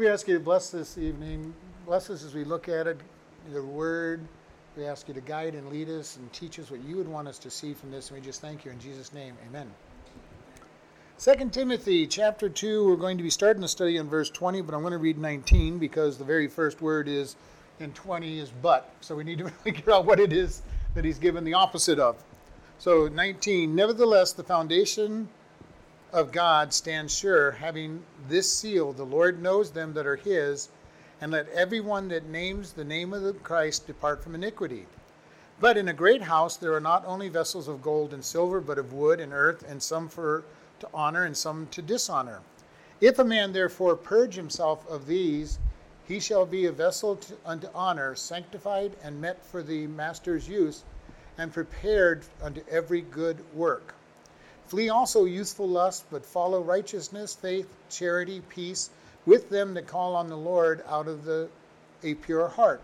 Lord, we ask you to bless this evening. Bless us as we look at it, your word. We ask you to guide and lead us and teach us what you would want us to see from this. And we just thank you in Jesus' name. Amen. 2 Timothy chapter 2, we're going to be starting the study in verse 20, but I'm going to read 19 because the very first word is in 20 is but. So we need to figure out what it is that he's given the opposite of. So 19, nevertheless, the foundation of God stands sure, having this seal, the Lord knows them that are his, and let everyone that names the name of the Christ depart from iniquity. But in a great house there are not only vessels of gold and silver, but of wood and earth, and some for to honor and some to dishonor. If a man therefore purge himself of these, he shall be a vessel unto honor, sanctified and met for the master's use, and prepared unto every good work. Flee also youthful lust, but follow righteousness, faith, charity, peace, with them that call on the Lord out of a pure heart.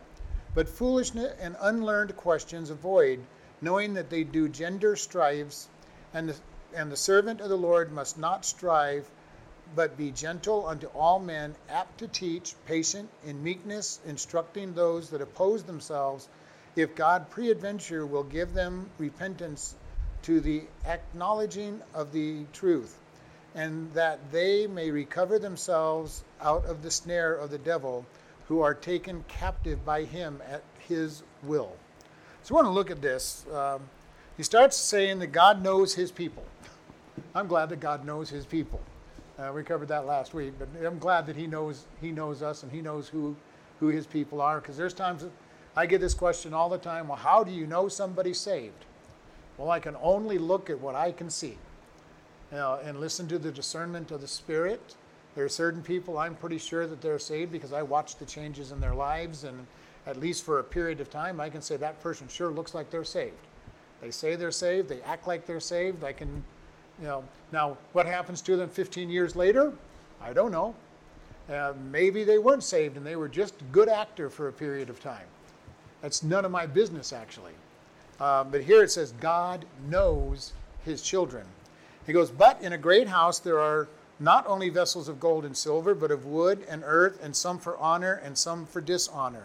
But foolishness and unlearned questions avoid, knowing that they do gender strifes, and the servant of the Lord must not strive, but be gentle unto all men, apt to teach, patient in meekness, instructing those that oppose themselves, if God peradventure will give them repentance to the acknowledging of the truth, and that they may recover themselves out of the snare of the devil, who are taken captive by him at his will. So I want to look at this. He starts saying that God knows his people. I'm glad that God knows his people. We covered that last week, but I'm glad that he knows us and he knows who his people are, because there's times I get this question all the time, well, how do you know somebody's saved? Well, I can only look at what I can see, and listen to the discernment of the Spirit. There are certain people I'm pretty sure that they're saved because I watch the changes in their lives, and at least for a period of time, I can say that person sure looks like they're saved. They say they're saved. They act like they're saved. I can, Now, what happens to them 15 years later? I don't know. Maybe they weren't saved, and they were just a good actor for a period of time. That's none of my business, actually. But here it says, God knows his children. He goes, but in a great house there are not only vessels of gold and silver, but of wood and earth, and some for honor and some for dishonor.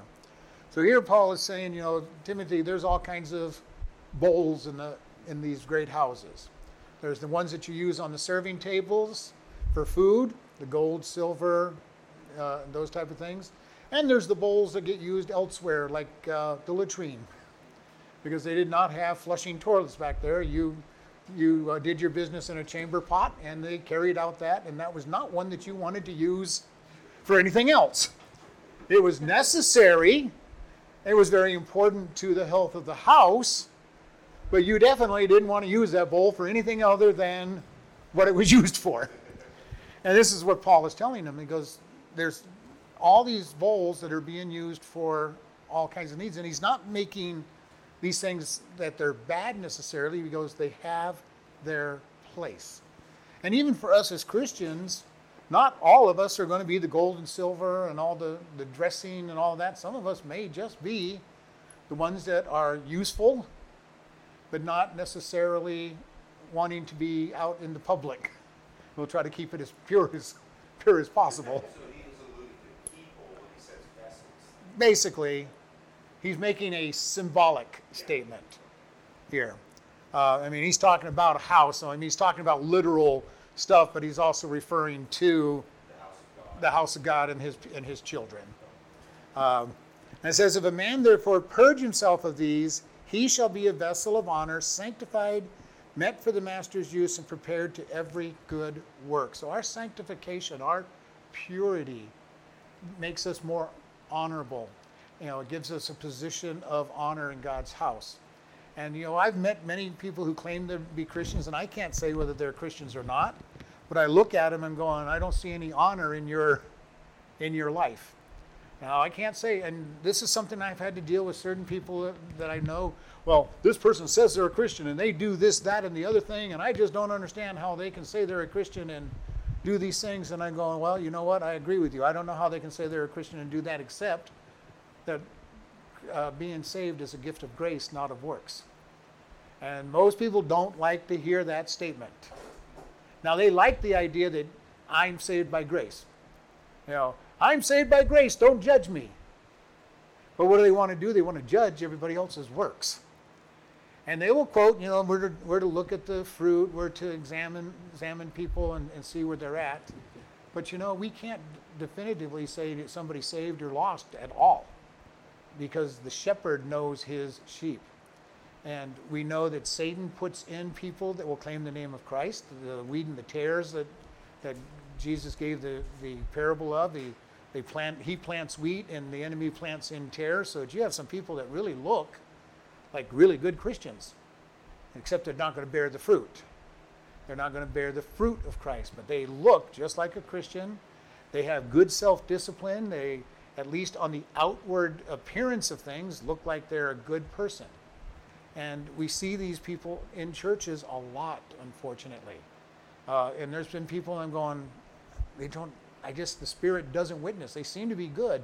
So here Paul is saying, Timothy, there's all kinds of bowls in these great houses. There's the ones that you use on the serving tables for food, the gold, silver, those type of things. And there's the bowls that get used elsewhere, like the latrine. Because they did not have flushing toilets back there. You did your business in a chamber pot, and they carried out that, and that was not one that you wanted to use for anything else. It was necessary. It was very important to the health of the house, but you definitely didn't want to use that bowl for anything other than what it was used for. And this is what Paul is telling them. He goes, there's all these bowls that are being used for all kinds of needs, and he's not making these things that they're bad necessarily, because they have their place. And even for us as Christians, not all of us are going to be the gold and silver and all the dressing and all that. Some of us may just be the ones that are useful, but not necessarily wanting to be out in the public. We'll try to keep it as pure as possible. So he was alluding to people when he says vessels. Basically, he's making a symbolic statement here. He's talking about a house. He's talking about literal stuff, but he's also referring to the house of God and his children. And it says, if a man therefore purge himself of these, he shall be a vessel of honor, sanctified, meant for the master's use, and prepared to every good work. So our sanctification, our purity, makes us more honorable. It gives us a position of honor in God's house. And, I've met many people who claim to be Christians, and I can't say whether they're Christians or not, but I look at them and going, I don't see any honor in your life. Now, I can't say, and this is something I've had to deal with certain people that I know, well, this person says they're a Christian, and they do this, that, and the other thing, and I just don't understand how they can say they're a Christian and do these things. And I'm going, well, you know what, I agree with you. I don't know how they can say they're a Christian and do that, except that being saved is a gift of grace, not of works. And most people don't like to hear that statement. Now, they like the idea that I'm saved by grace. I'm saved by grace, don't judge me. But what do they want to do? They want to judge everybody else's works. And they will quote, you know, we're to look at the fruit, we're to examine people and see where they're at. But, you know, we can't definitively say that somebody's saved or lost at all, because the shepherd knows his sheep. And we know that Satan puts in people that will claim the name of Christ, the wheat and the tares that Jesus gave the parable of. He plants wheat and the enemy plants in tares. So that you have some people that really look like really good Christians, except they're not going to bear the fruit. They're not going to bear the fruit of Christ, but they look just like a Christian. They have good self-discipline. They, at least on the outward appearance of things, look like they're a good person. And we see these people in churches a lot, unfortunately. And there's been people I'm going, the Spirit doesn't witness. They seem to be good.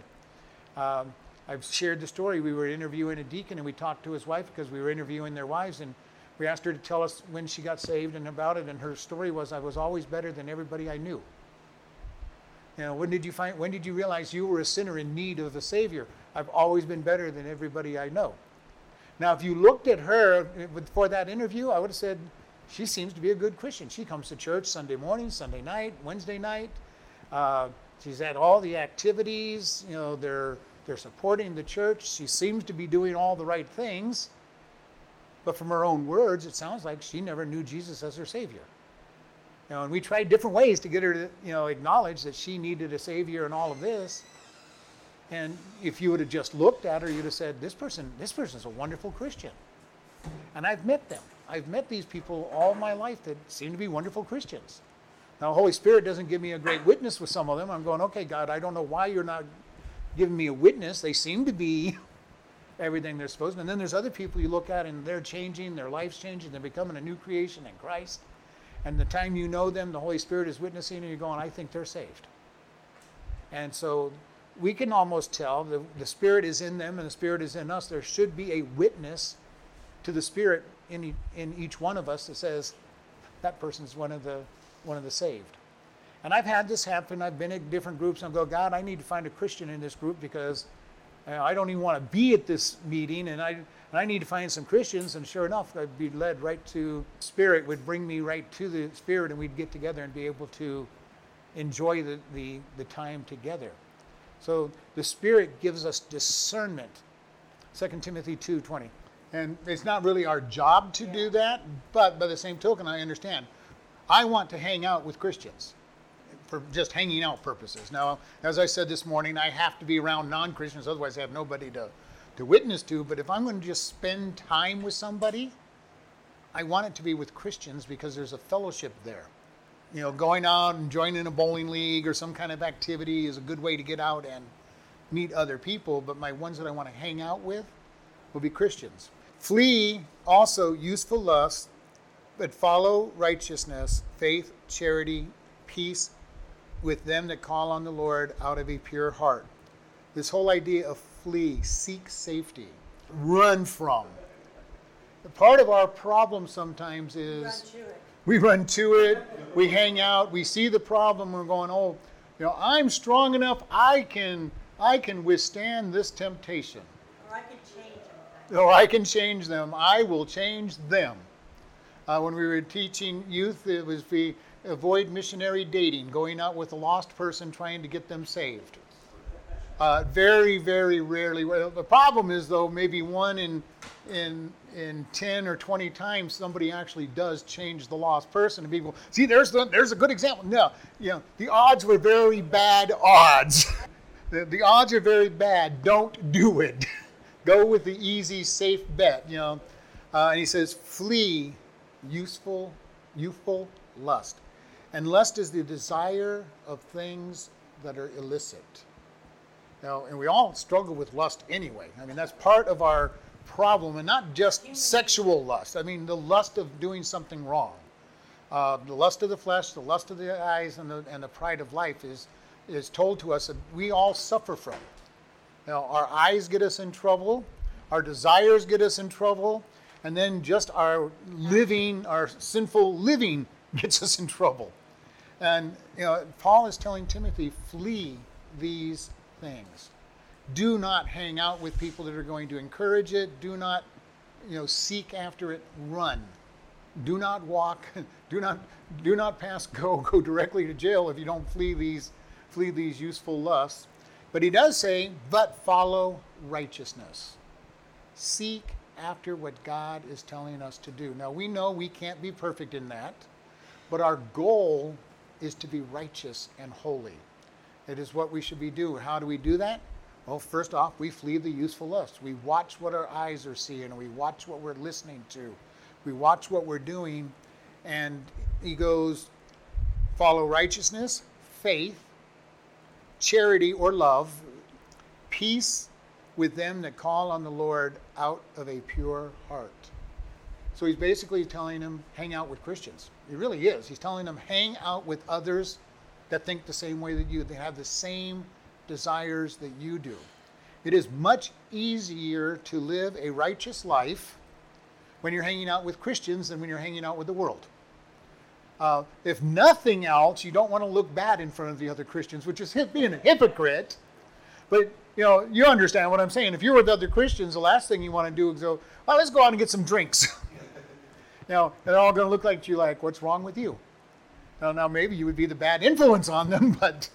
I've shared the story. We were interviewing a deacon, and we talked to his wife because we were interviewing their wives, and we asked her to tell us when she got saved and about it, and her story was, I was always better than everybody I knew. You know, when did you realize you were a sinner in need of a Savior? I've always been better than everybody I know. Now, if you looked at her for that interview, I would have said, she seems to be a good Christian. She comes to church Sunday morning, Sunday night, Wednesday night. She's at all the activities. You know, they're supporting the church. She seems to be doing all the right things. But from her own words, it sounds like she never knew Jesus as her Savior. You know, and we tried different ways to get her to, you know, acknowledge that she needed a Savior and all of this. And if you would have just looked at her, you'd have said, this person's a wonderful Christian. And I've met them. I've met these people all my life that seem to be wonderful Christians. Now, the Holy Spirit doesn't give me a great witness with some of them. I'm going, okay, God, I don't know why you're not giving me a witness. They seem to be everything they're supposed to. And then there's other people you look at, and they're changing, their life's changing, they're becoming a new creation in Christ. And the time you know them, the Holy Spirit is witnessing, and you're going, I think they're saved. And so we can almost tell the Spirit is in them and the Spirit is in us. There should be a witness to the Spirit in each one of us that says, that person's one of the saved. And I've had this happen. I've been in different groups, and I go, God, I need to find a Christian in this group, because I don't even want to be at this meeting, and I need to find some Christians. And sure enough, I'd be led right to Spirit, would bring me right to the Spirit, and we'd get together and be able to enjoy the time together. So the Spirit gives us discernment, 2 Timothy 2:20. And it's not really our job to do that, but by the same token, I understand. I want to hang out with Christians for just hanging out purposes. Now, as I said this morning, I have to be around non-Christians, otherwise I have nobody to witness to. But if I'm going to just spend time with somebody, I want it to be with Christians, because there's a fellowship there. You know, going out and joining a bowling league or some kind of activity is a good way to get out and meet other people, but my ones that I want to hang out with will be Christians. Flee also useful lusts, but follow righteousness, faith, charity, peace with them that call on the Lord out of a pure heart. This whole idea of flee, seek safety, run from. Part of our problem sometimes is we run to it, we hang out, we see the problem, we're going, oh, you know, I'm strong enough, I can withstand this temptation. Or I can change them. I will change them. When we were teaching youth, it was the avoid missionary dating, going out with a lost person, trying to get them saved. Very, very rarely. Well, the problem is, though, maybe one in 10 or 20 times somebody actually does change the lost person, and people see there's a good example. No, you know, the odds were very bad odds. The odds are very bad. Don't do it. Go with the easy, safe bet. You know, and he says, flee youthful lust, and lust is the desire of things that are illicit. Now, and we all struggle with lust anyway. I mean, that's part of our problem, and not just sexual lust. I mean, the lust of doing something wrong, the lust of the flesh, the lust of the eyes, and the pride of life is told to us that we all suffer from. Now, our eyes get us in trouble, our desires get us in trouble, and then just our sinful living gets us in trouble. And you know, Paul is telling Timothy, flee these things. Do not hang out with people that are going to encourage it. Do not, seek after it. Run. Do not walk. Do not pass go. Go directly to jail if you don't flee these useful lusts. But he does say, but follow righteousness. Seek after what God is telling us to do. Now, we know we can't be perfect in that, but our goal is to be righteous and holy. It is what we should be doing. How do we do that? Well, first off, we flee the useful lusts. We watch what our eyes are seeing, and we watch what we're listening to. We watch what we're doing, and he goes, follow righteousness, faith, charity or love, peace with them that call on the Lord out of a pure heart. So he's basically telling him, hang out with Christians. He really is. He's telling them, hang out with others that think the same way that you. They have the same desires that you do. It is much easier to live a righteous life when you're hanging out with Christians than when you're hanging out with the world. If nothing else, you don't want to look bad in front of the other Christians, which is being a hypocrite. But, you understand what I'm saying. If you're with other Christians, the last thing you want to do is go, well, let's go out and get some drinks. Now, they're all going to look at you like, what's wrong with you? Now, maybe you would be the bad influence on them, but,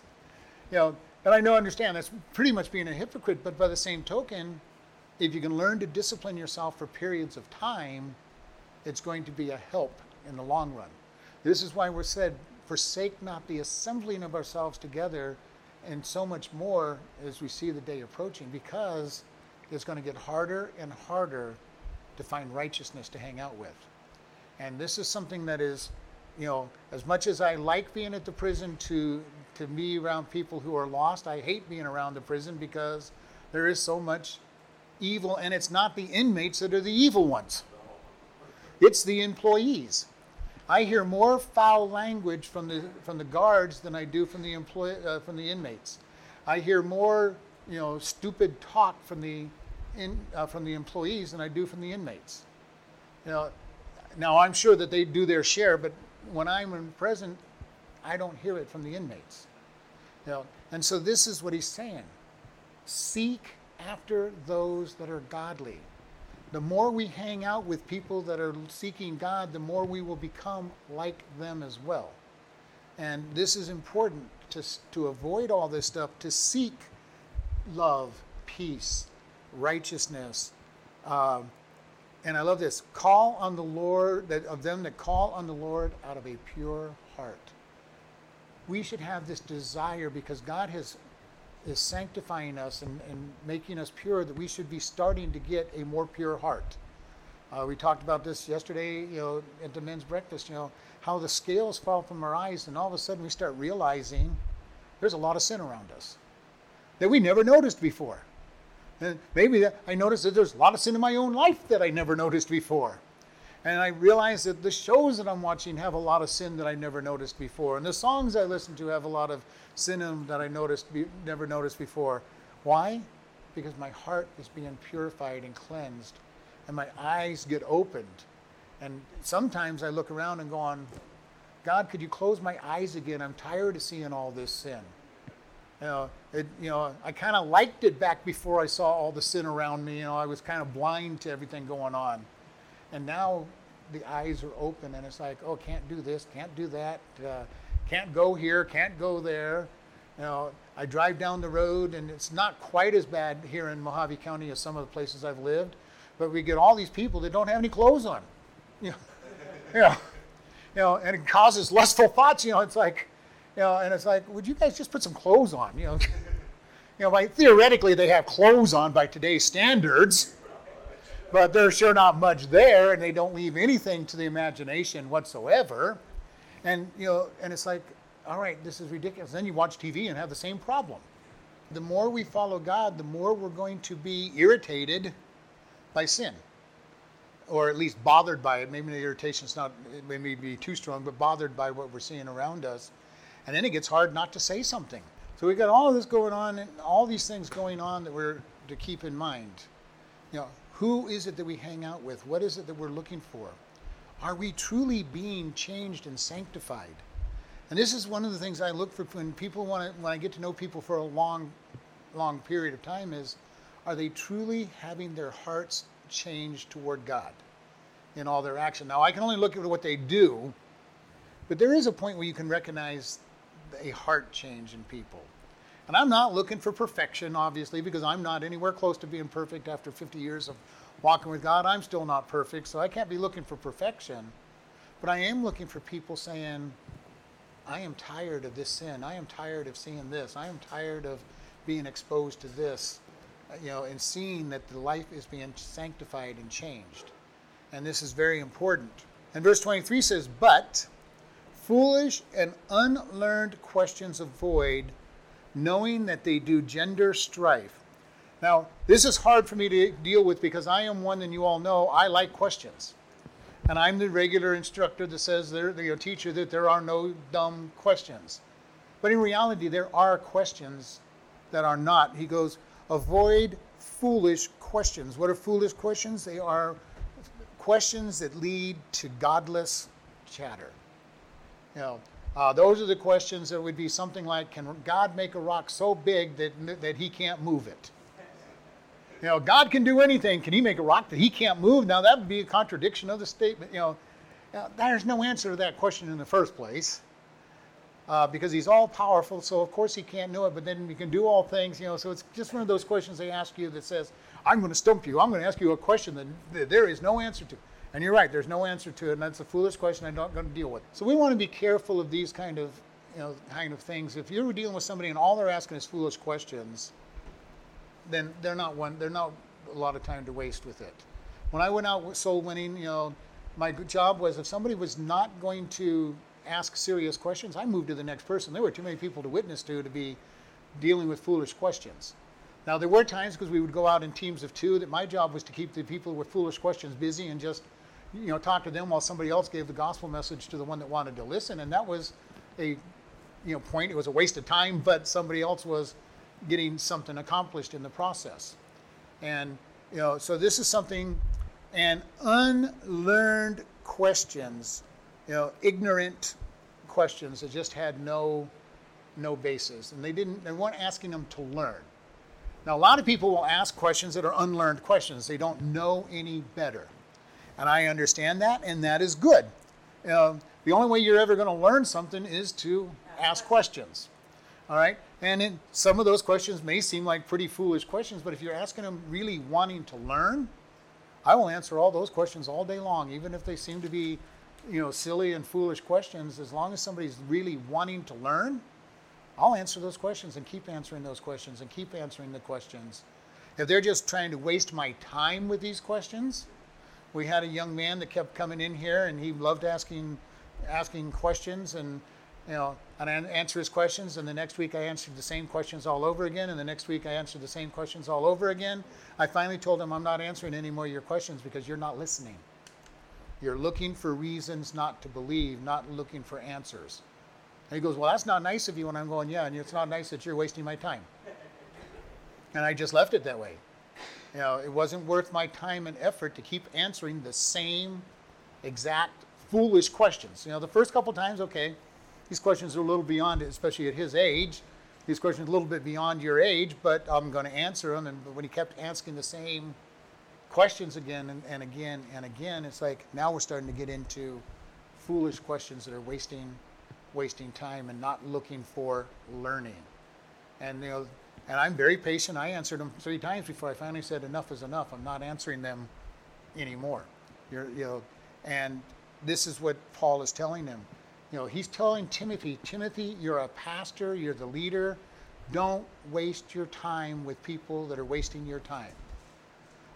and I understand that's pretty much being a hypocrite. But by the same token, if you can learn to discipline yourself for periods of time, it's going to be a help in the long run. This is why we're said, forsake not the assembling of ourselves together, and so much more as we see the day approaching, because it's going to get harder and harder to find righteousness to hang out with. And this is something that is, as much as I like being at the prison to be around people who are lost, I hate being around the prison because there is so much evil, and it's not the inmates that are the evil ones. It's the employees. I hear more foul language from the guards than I do from the inmates. I hear more stupid talk from the employees than I do from the inmates. Now I'm sure that they do their share, but when I'm in prison, I don't hear it from the inmates. And so this is what he's saying: seek after those that are godly. The more we hang out with people that are seeking God, the more we will become like them as well. And this is important to avoid all this stuff, to seek love, peace, righteousness. And I love this, call on the Lord, of them that call on the Lord out of a pure heart. We should have this desire because God is sanctifying us and making us pure, that we should be starting to get a more pure heart. We talked about this yesterday, at the men's breakfast, how the scales fall from our eyes, and all of a sudden we start realizing there's a lot of sin around us that we never noticed before. And I noticed that there's a lot of sin in my own life that I never noticed before. And I realize that the shows that I'm watching have a lot of sin that I never noticed before. And the songs I listen to have a lot of sin in them that I never noticed before. Why? Because my heart is being purified and cleansed. And my eyes get opened. And sometimes I look around and go on, God, could you close my eyes again? I'm tired of seeing all this sin. I kind of liked it back before I saw all the sin around me. I was kind of blind to everything going on. And now the eyes are open, and it's like, oh, can't do this, can't do that, can't go here, can't go there. I drive down the road, and it's not quite as bad here in Mojave County as some of the places I've lived, but we get all these people that don't have any clothes on. And it causes lustful thoughts. Would you guys just put some clothes on? Theoretically they have clothes on by today's standards. But there's sure not much there, and they don't leave anything to the imagination whatsoever. And, and it's like, all right, this is ridiculous. Then you watch TV and have the same problem. The more we follow God, the more we're going to be irritated by sin, or at least bothered by it. Maybe the irritation's not, it may be too strong, but bothered by what we're seeing around us. And then it gets hard not to say something. So we've got all of this going on, and all these things going on that we're to keep in mind. Who is it that we hang out with? What is it that we're looking for? Are we truly being changed and sanctified? And this is one of the things I look for when people want to, when I get to know people for a long period of time is, are they truly having their hearts changed toward God in all their action? Now, I can only look at what they do, but there is a point where you can recognize a heart change in people. And I'm not looking for perfection, obviously, because I'm not anywhere close to being perfect after 50 years of walking with God. I'm still not perfect, so I can't be looking for perfection. But I am looking for people saying, I am tired of this sin. I am tired of seeing this. I am tired of being exposed to this, you know, and seeing that the life is being sanctified and changed. And this is very important. And verse 23 says, but foolish and unlearned questions avoid, knowing that they do gender strife. Now, this is hard for me to deal with because I am one, and you all know, I like questions. And I'm the regular instructor that says, the teacher, that there are no dumb questions. But in reality, there are questions that are not. He goes, avoid foolish questions. What are foolish questions? They are questions that lead to godless chatter. You know, those are the questions that would be something like, can God make a rock so big that he can't move it? You know, God can do anything. Can he make a rock that he can't move? Now, that would be a contradiction of the statement. You know, there's no answer to that question in the first place because he's all-powerful, so of course he can't know it, but then he can do all things. You know, so it's just one of those questions they ask you that says, I'm going to stump you. I'm going to ask you a question that there is no answer to. And you're right, there's no answer to it, and that's a foolish question I'm not going to deal with. So we want to be careful of these kind of things. If you're dealing with somebody and all they're asking is foolish questions, then they're not a lot of time to waste with it. When I went out soul winning, you know, my job was if somebody was not going to ask serious questions, I moved to the next person. There were too many people to witness to be dealing with foolish questions. Now, there were times, because we would go out in teams of two, that my job was to keep the people with foolish questions busy and just, you know, talk to them while somebody else gave the gospel message to the one that wanted to listen. And that was a, you know, point. It was a waste of time, but somebody else was getting something accomplished in the process. And, you know, so this is something, and unlearned questions, you know, ignorant questions that just had no basis. And they weren't asking them to learn. Now, a lot of people will ask questions that are unlearned questions. They don't know any better. And I understand that, and that is good. The only way you're ever going to learn something is to ask questions. All right? And some of those questions may seem like pretty foolish questions, but if you're asking them really wanting to learn, I will answer all those questions all day long, even if they seem to be, you know, silly and foolish questions. As long as somebody's really wanting to learn, I'll answer those questions and keep answering those questions and keep answering the questions. If they're just trying to waste my time with these questions, we had a young man that kept coming in here, and he loved asking questions, and, you know, and I answer his questions, and the next week I answered the same questions all over again, and the next week I answered the same questions all over again. I finally told him, I'm not answering any more of your questions because you're not listening. You're looking for reasons not to believe, not looking for answers. And he goes, well, that's not nice of you. And I'm going, yeah, and it's not nice that you're wasting my time. And I just left it that way. You know, it wasn't worth my time and effort to keep answering the same exact foolish questions. You know, the first couple times, okay, these questions are a little beyond, especially at his age, these questions are a little bit beyond your age, but I'm going to answer them. And when he kept asking the same questions again and again and again, it's like now we're starting to get into foolish questions that are wasting time and not looking for learning. And, you know, and I'm very patient. I answered them 3 times before I finally said enough is enough. I'm not answering them anymore. You know, and this is what Paul is telling them. You know, he's telling Timothy, you're a pastor, you're the leader. Don't waste your time with people that are wasting your time.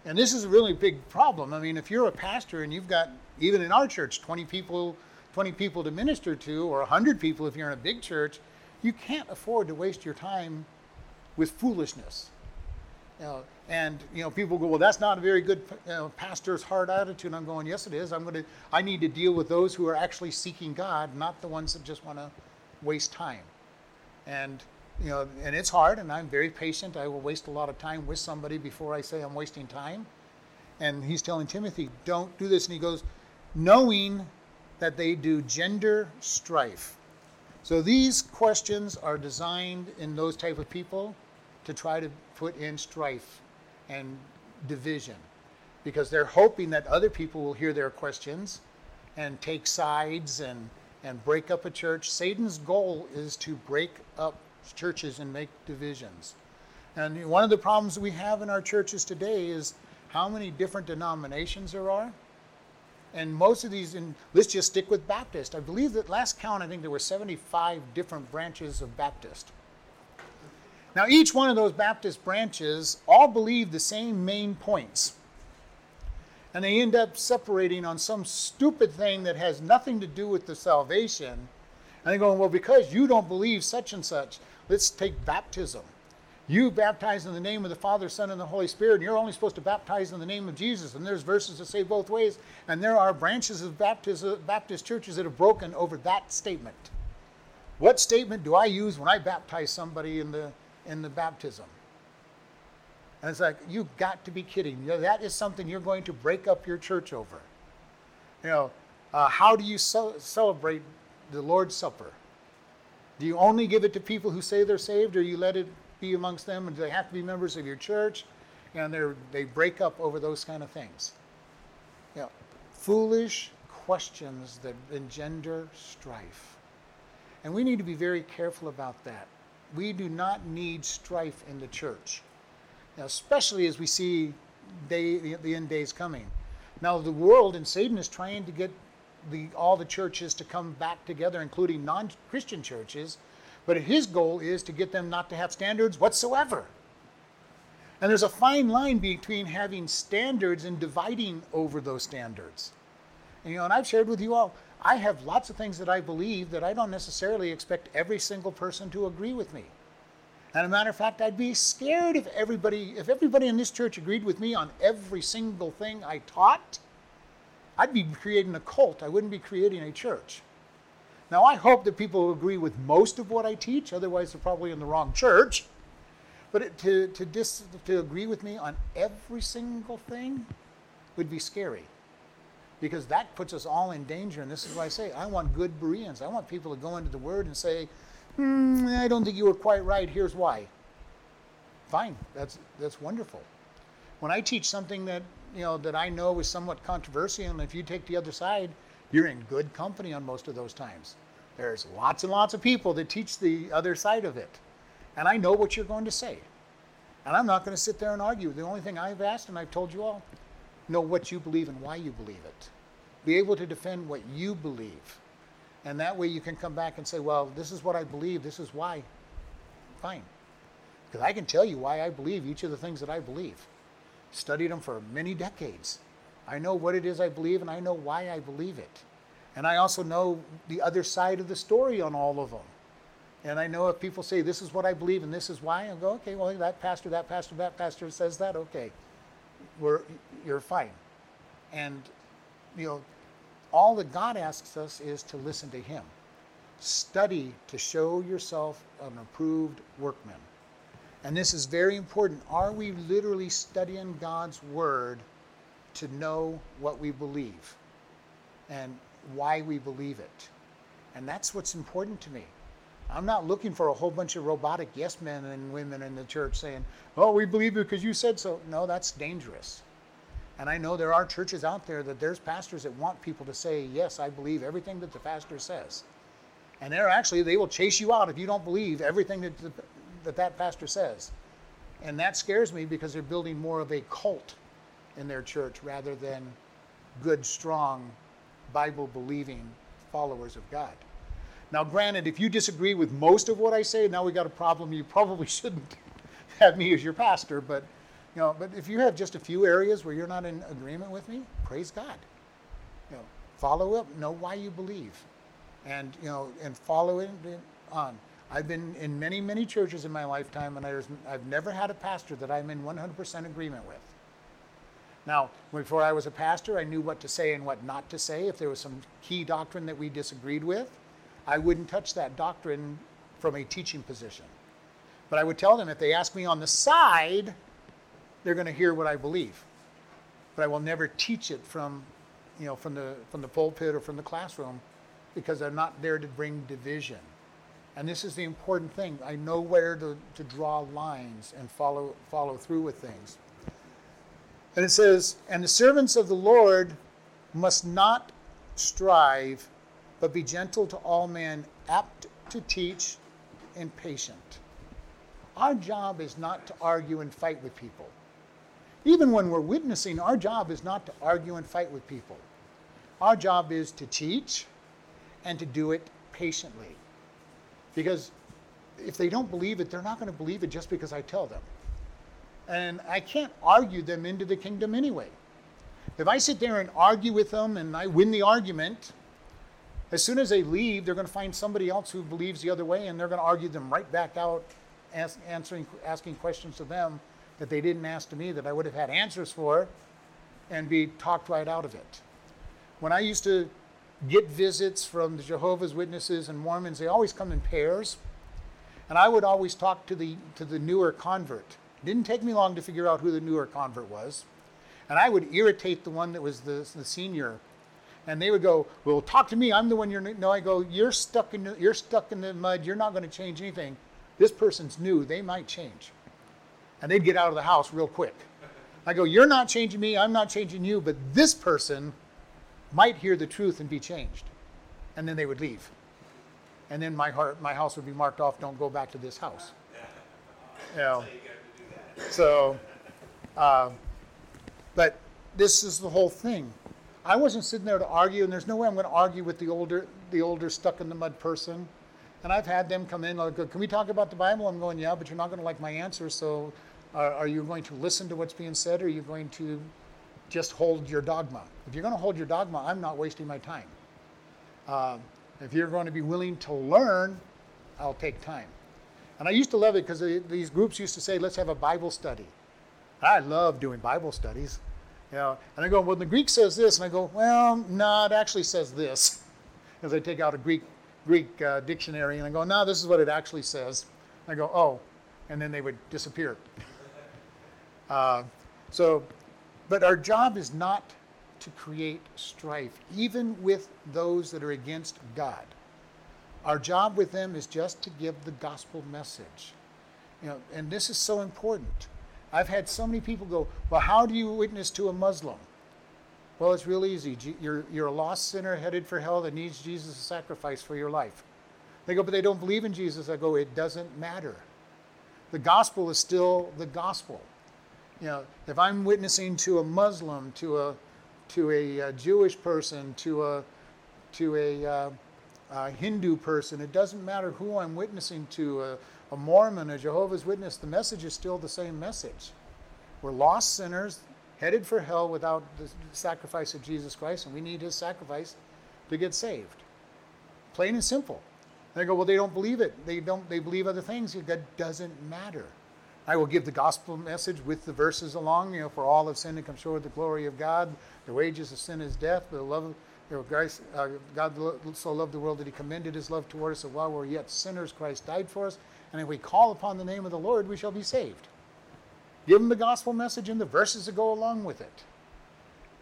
And this is a really big problem. I mean, if you're a pastor and you've got, even in our church, 20 people to minister to, or 100 people if you're in a big church, you can't afford to waste your time with foolishness. You know, and, you know, people go, well, that's not a very good pastor's heart attitude. And I'm going, yes, it is. I need to deal with those who are actually seeking God, not the ones that just want to waste time. And, you know, and it's hard, and I'm very patient. I will waste a lot of time with somebody before I say I'm wasting time. And he's telling Timothy, don't do this. And he goes, knowing that they do gender strife. So these questions are designed in those type of people to try to put in strife and division, because they're hoping that other people will hear their questions and take sides and break up a church. Satan's goal is to break up churches and make divisions. And one of the problems we have in our churches today is how many different denominations there are. And most of these, let's just stick with Baptist. I believe that last count, I think there were 75 different branches of Baptist. Now, each one of those Baptist branches all believe the same main points. And they end up separating on some stupid thing that has nothing to do with the salvation. And they're going, well, because you don't believe such and such, let's take baptism. You baptize in the name of the Father, Son, and the Holy Spirit, and you're only supposed to baptize in the name of Jesus. And there's verses that say both ways. And there are branches of Baptist churches that have broken over that statement. What statement do I use when I baptize somebody in the baptism? And it's like, you've got to be kidding. You know, that is something you're going to break up your church over. You know, how do you celebrate the Lord's Supper? Do you only give it to people who say they're saved, or you let it be amongst them, and they have to be members of your church? And they break up over those kind of things. You know, foolish questions that engender strife. And we need to be very careful about that. We do not need strife in the church. Now, especially as we see the end days coming. Now, the world and Satan is trying to get all the churches to come back together, including non-Christian churches. But his goal is to get them not to have standards whatsoever. And there's a fine line between having standards and dividing over those standards. And, you know, and I've shared with you all, I have lots of things that I believe that I don't necessarily expect every single person to agree with me. And a matter of fact, I'd be scared if everybody in this church agreed with me on every single thing I taught. I'd be creating a cult. I wouldn't be creating a church. Now, I hope that people agree with most of what I teach. Otherwise, they're probably in the wrong church. But to agree with me on every single thing would be scary, because that puts us all in danger. And this is why I say I want good Bereans. I want people to go into the Word and say, I don't think you were quite right. Here's why. Fine. That's wonderful. When I teach something that, you know, that I know is somewhat controversial, and if you take the other side, you're in good company on most of those times. There's lots and lots of people that teach the other side of it. And I know what you're going to say. And I'm not going to sit there and argue. The only thing I've asked, and I've told you all, know what you believe and why you believe it. Be able to defend what you believe. And that way you can come back and say, well, this is what I believe. This is why. Fine. Because I can tell you why I believe each of the things that I believe. Studied them for many decades. I know what it is I believe, and I know why I believe it. And I also know the other side of the story on all of them. And I know if people say, this is what I believe and this is why, I'll go, okay, well, that pastor says that, okay. You're fine. And, you know, all that God asks us is to listen to Him. Study to show yourself an approved workman. And this is very important. Are we literally studying God's Word to know what we believe and why we believe it? And that's what's important to me. I'm not looking for a whole bunch of robotic yes men and women in the church saying, oh, we believe you because you said so. No, that's dangerous. And I know there are churches out there that there's pastors that want people to say, yes, I believe everything that the pastor says. And they will chase you out if you don't believe everything that pastor says. And that scares me, because they're building more of a cult in their church rather than good, strong, Bible-believing followers of God. Now, granted, if you disagree with most of what I say, now we got a problem. You probably shouldn't have me as your pastor, but you know. But if you have just a few areas where you're not in agreement with me, praise God. You know, follow up, know why you believe, and you know, and follow it on. I've been in many, many churches in my lifetime, and I've never had a pastor that I'm in 100% agreement with. Now, before I was a pastor, I knew what to say and what not to say. If there was some key doctrine that we disagreed with, I wouldn't touch that doctrine from a teaching position. But I would tell them if they ask me on the side, they're going to hear what I believe. But I will never teach it from the pulpit or from the classroom, because they're not there to bring division. And this is the important thing. I know where to draw lines and follow through with things. And it says, and the servants of the Lord must not strive, but be gentle to all men, apt to teach, and patient. Our job is not to argue and fight with people. Even when we're witnessing, our job is not to argue and fight with people. Our job is to teach and to do it patiently. Because if they don't believe it, they're not going to believe it just because I tell them. And I can't argue them into the kingdom anyway. If I sit there and argue with them and I win the argument, as soon as they leave, they're going to find somebody else who believes the other way, and they're going to argue them right back out, asking questions to them that they didn't ask to me that I would have had answers for, and be talked right out of it. When I used to get visits from the Jehovah's Witnesses and Mormons, they always come in pairs, and I would always talk to the newer convert. It didn't take me long to figure out who the newer convert was. And I would irritate the one that was the senior. And they would go, well, talk to me. I'm the one you're new. No, I go, you're stuck in the mud. You're not going to change anything. This person's new. They might change. And they'd get out of the house real quick. I go, you're not changing me. I'm not changing you. But this person might hear the truth and be changed. And then they would leave. And then my house would be marked off. Don't go back to this house. You know. So, but this is the whole thing. I wasn't sitting there to argue, and there's no way I'm going to argue with the older stuck-in-the-mud person. And I've had them come in, like, can we talk about the Bible? I'm going, yeah, but you're not going to like my answer, so are you going to listen to what's being said, or are you going to just hold your dogma? If you're going to hold your dogma, I'm not wasting my time. If you're going to be willing to learn, I'll take time. And I used to love it because these groups used to say, let's have a Bible study. I love doing Bible studies. You know, and I go, well, the Greek says this. And I go, well, no, it actually says this. Because I take out a Greek dictionary. And I go, no, this is what it actually says. And I go, oh. And then they would disappear. But our job is not to create strife, even with those that are against God. Our job with them is just to give the gospel message. You know, and this is so important. I've had so many people go, well, how do you witness to a Muslim? Well, it's real easy. You're a lost sinner headed for hell that needs Jesus' sacrifice for your life. They go, but they don't believe in Jesus. I go, it doesn't matter. The gospel is still the gospel. You know, if I'm witnessing to a Muslim, to a Jewish person, to a Hindu person, it doesn't matter who I'm witnessing to, a Mormon, a Jehovah's Witness, the message is still the same message. We're lost sinners headed for hell without the sacrifice of Jesus Christ, and we need his sacrifice to get saved. Plain and simple. And they go, well, they don't believe it. They believe other things. That doesn't matter. I will give the gospel message with the verses along, you know, for all have sinned and come short of the glory of God. The wages of sin is death, but the love of God so loved the world that he commended his love toward us, that while we're yet sinners, Christ died for us. And if we call upon the name of the Lord, we shall be saved. Give them the gospel message and the verses that go along with it.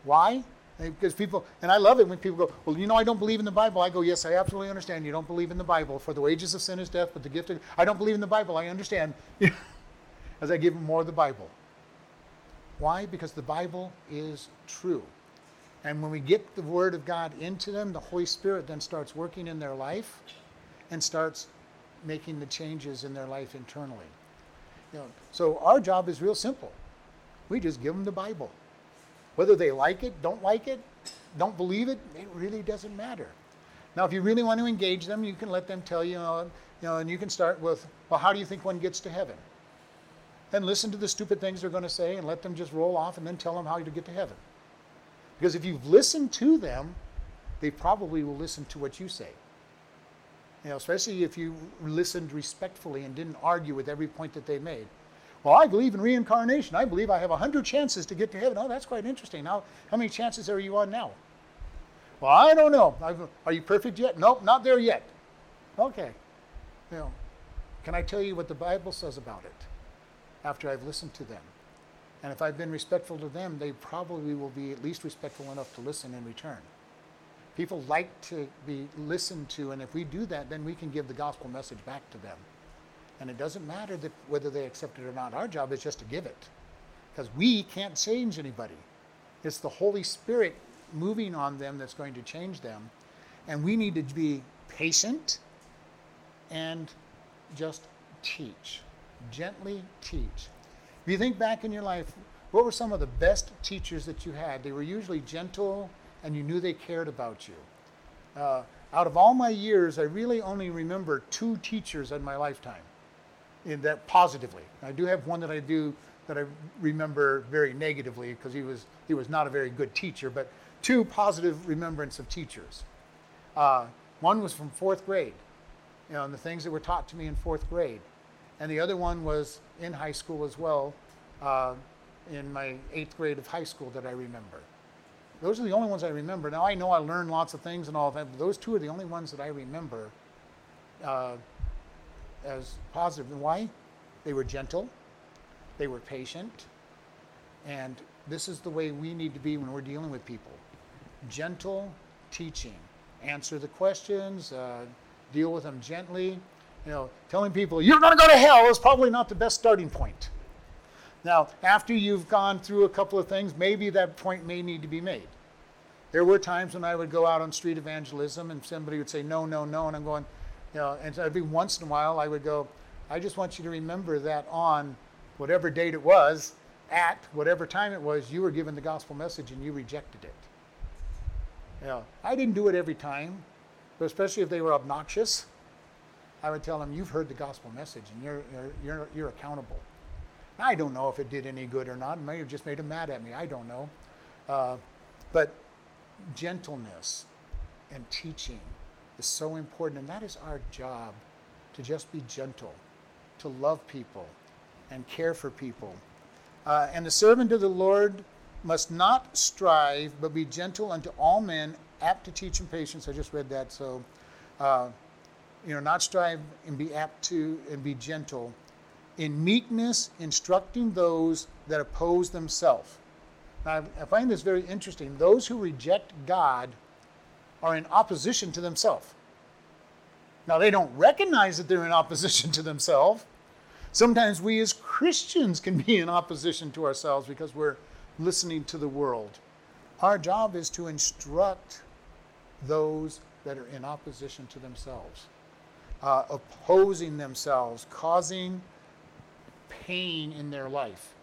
Why? Because people, and I love it when people go, well, you know, I don't believe in the Bible. I go, yes, I absolutely understand. You don't believe in the Bible. For the wages of sin is death, but the gift of, I don't believe in the Bible. I understand. As I give them more of the Bible. Why? Because the Bible is true. And when we get the Word of God into them, the Holy Spirit then starts working in their life and starts making the changes in their life internally. You know, so our job is real simple. We just give them the Bible. Whether they like it, don't believe it really doesn't matter. Now, if you really want to engage them, you can let them tell you, and you can start with, well, how do you think one gets to heaven? And listen to the stupid things they're going to say and let them just roll off and then tell them how to get to heaven. Because if you've listened to them, they probably will listen to what you say. You know, especially if you listened respectfully and didn't argue with every point that they made. Well, I believe in reincarnation. I believe I have 100 chances to get to heaven. Oh, that's quite interesting. How many chances are you on now? Well, I don't know. Are you perfect yet? Nope, not there yet. Okay. You know, can I tell you what the Bible says about it after I've listened to them? And if I've been respectful to them, they probably will be at least respectful enough to listen in return. People like to be listened to, and if we do that, then we can give the gospel message back to them. And it doesn't matter that whether they accept it or not. Our job is just to give it, because we can't change anybody. It's the Holy Spirit moving on them that's going to change them. And we need to be patient and just teach, gently teach. If you think back in your life, what were some of the best teachers that you had? They were usually gentle, and you knew they cared about you. Out of all my years, I really only remember 2 teachers in my lifetime, in that positively. I do have one that I remember very negatively, because he was not a very good teacher, but 2 positive remembrance of teachers. One was from 4th grade, and the things that were taught to me in 4th grade. And the other one was in high school as well, in my 8th grade of high school that I remember. Those are the only ones I remember. Now, I know I learned lots of things and all that, but those 2 are the only ones that I remember as positive. And why? They were gentle. They were patient. And this is the way we need to be when we're dealing with people. Gentle teaching. Answer the questions. Deal with them gently. You know, telling people, you're going to go to hell is probably not the best starting point. Now, after you've gone through a couple of things, maybe that point may need to be made. There were times when I would go out on street evangelism and somebody would say, no, no, no, and I'm going, you know, and every once in a while I would go, I just want you to remember that on whatever date it was, at whatever time it was, you were given the gospel message and you rejected it. You know, I didn't do it every time, but especially if they were obnoxious, I would tell them, you've heard the gospel message and you're accountable. I don't know if it did any good or not. It may have just made him mad at me. I don't know. But gentleness and teaching is so important. And that is our job, to just be gentle, to love people and care for people. And the servant of the Lord must not strive, but be gentle unto all men, apt to teach and patience. I just read that. So, not strive and be apt to and be gentle. In meekness, instructing those that oppose themselves. Now, I find this very interesting. Those who reject God are in opposition to themselves. Now, they don't recognize that they're in opposition to themselves. Sometimes we as Christians can be in opposition to ourselves because we're listening to the world. Our job is to instruct those that are in opposition to themselves, opposing themselves, causing pain in their life.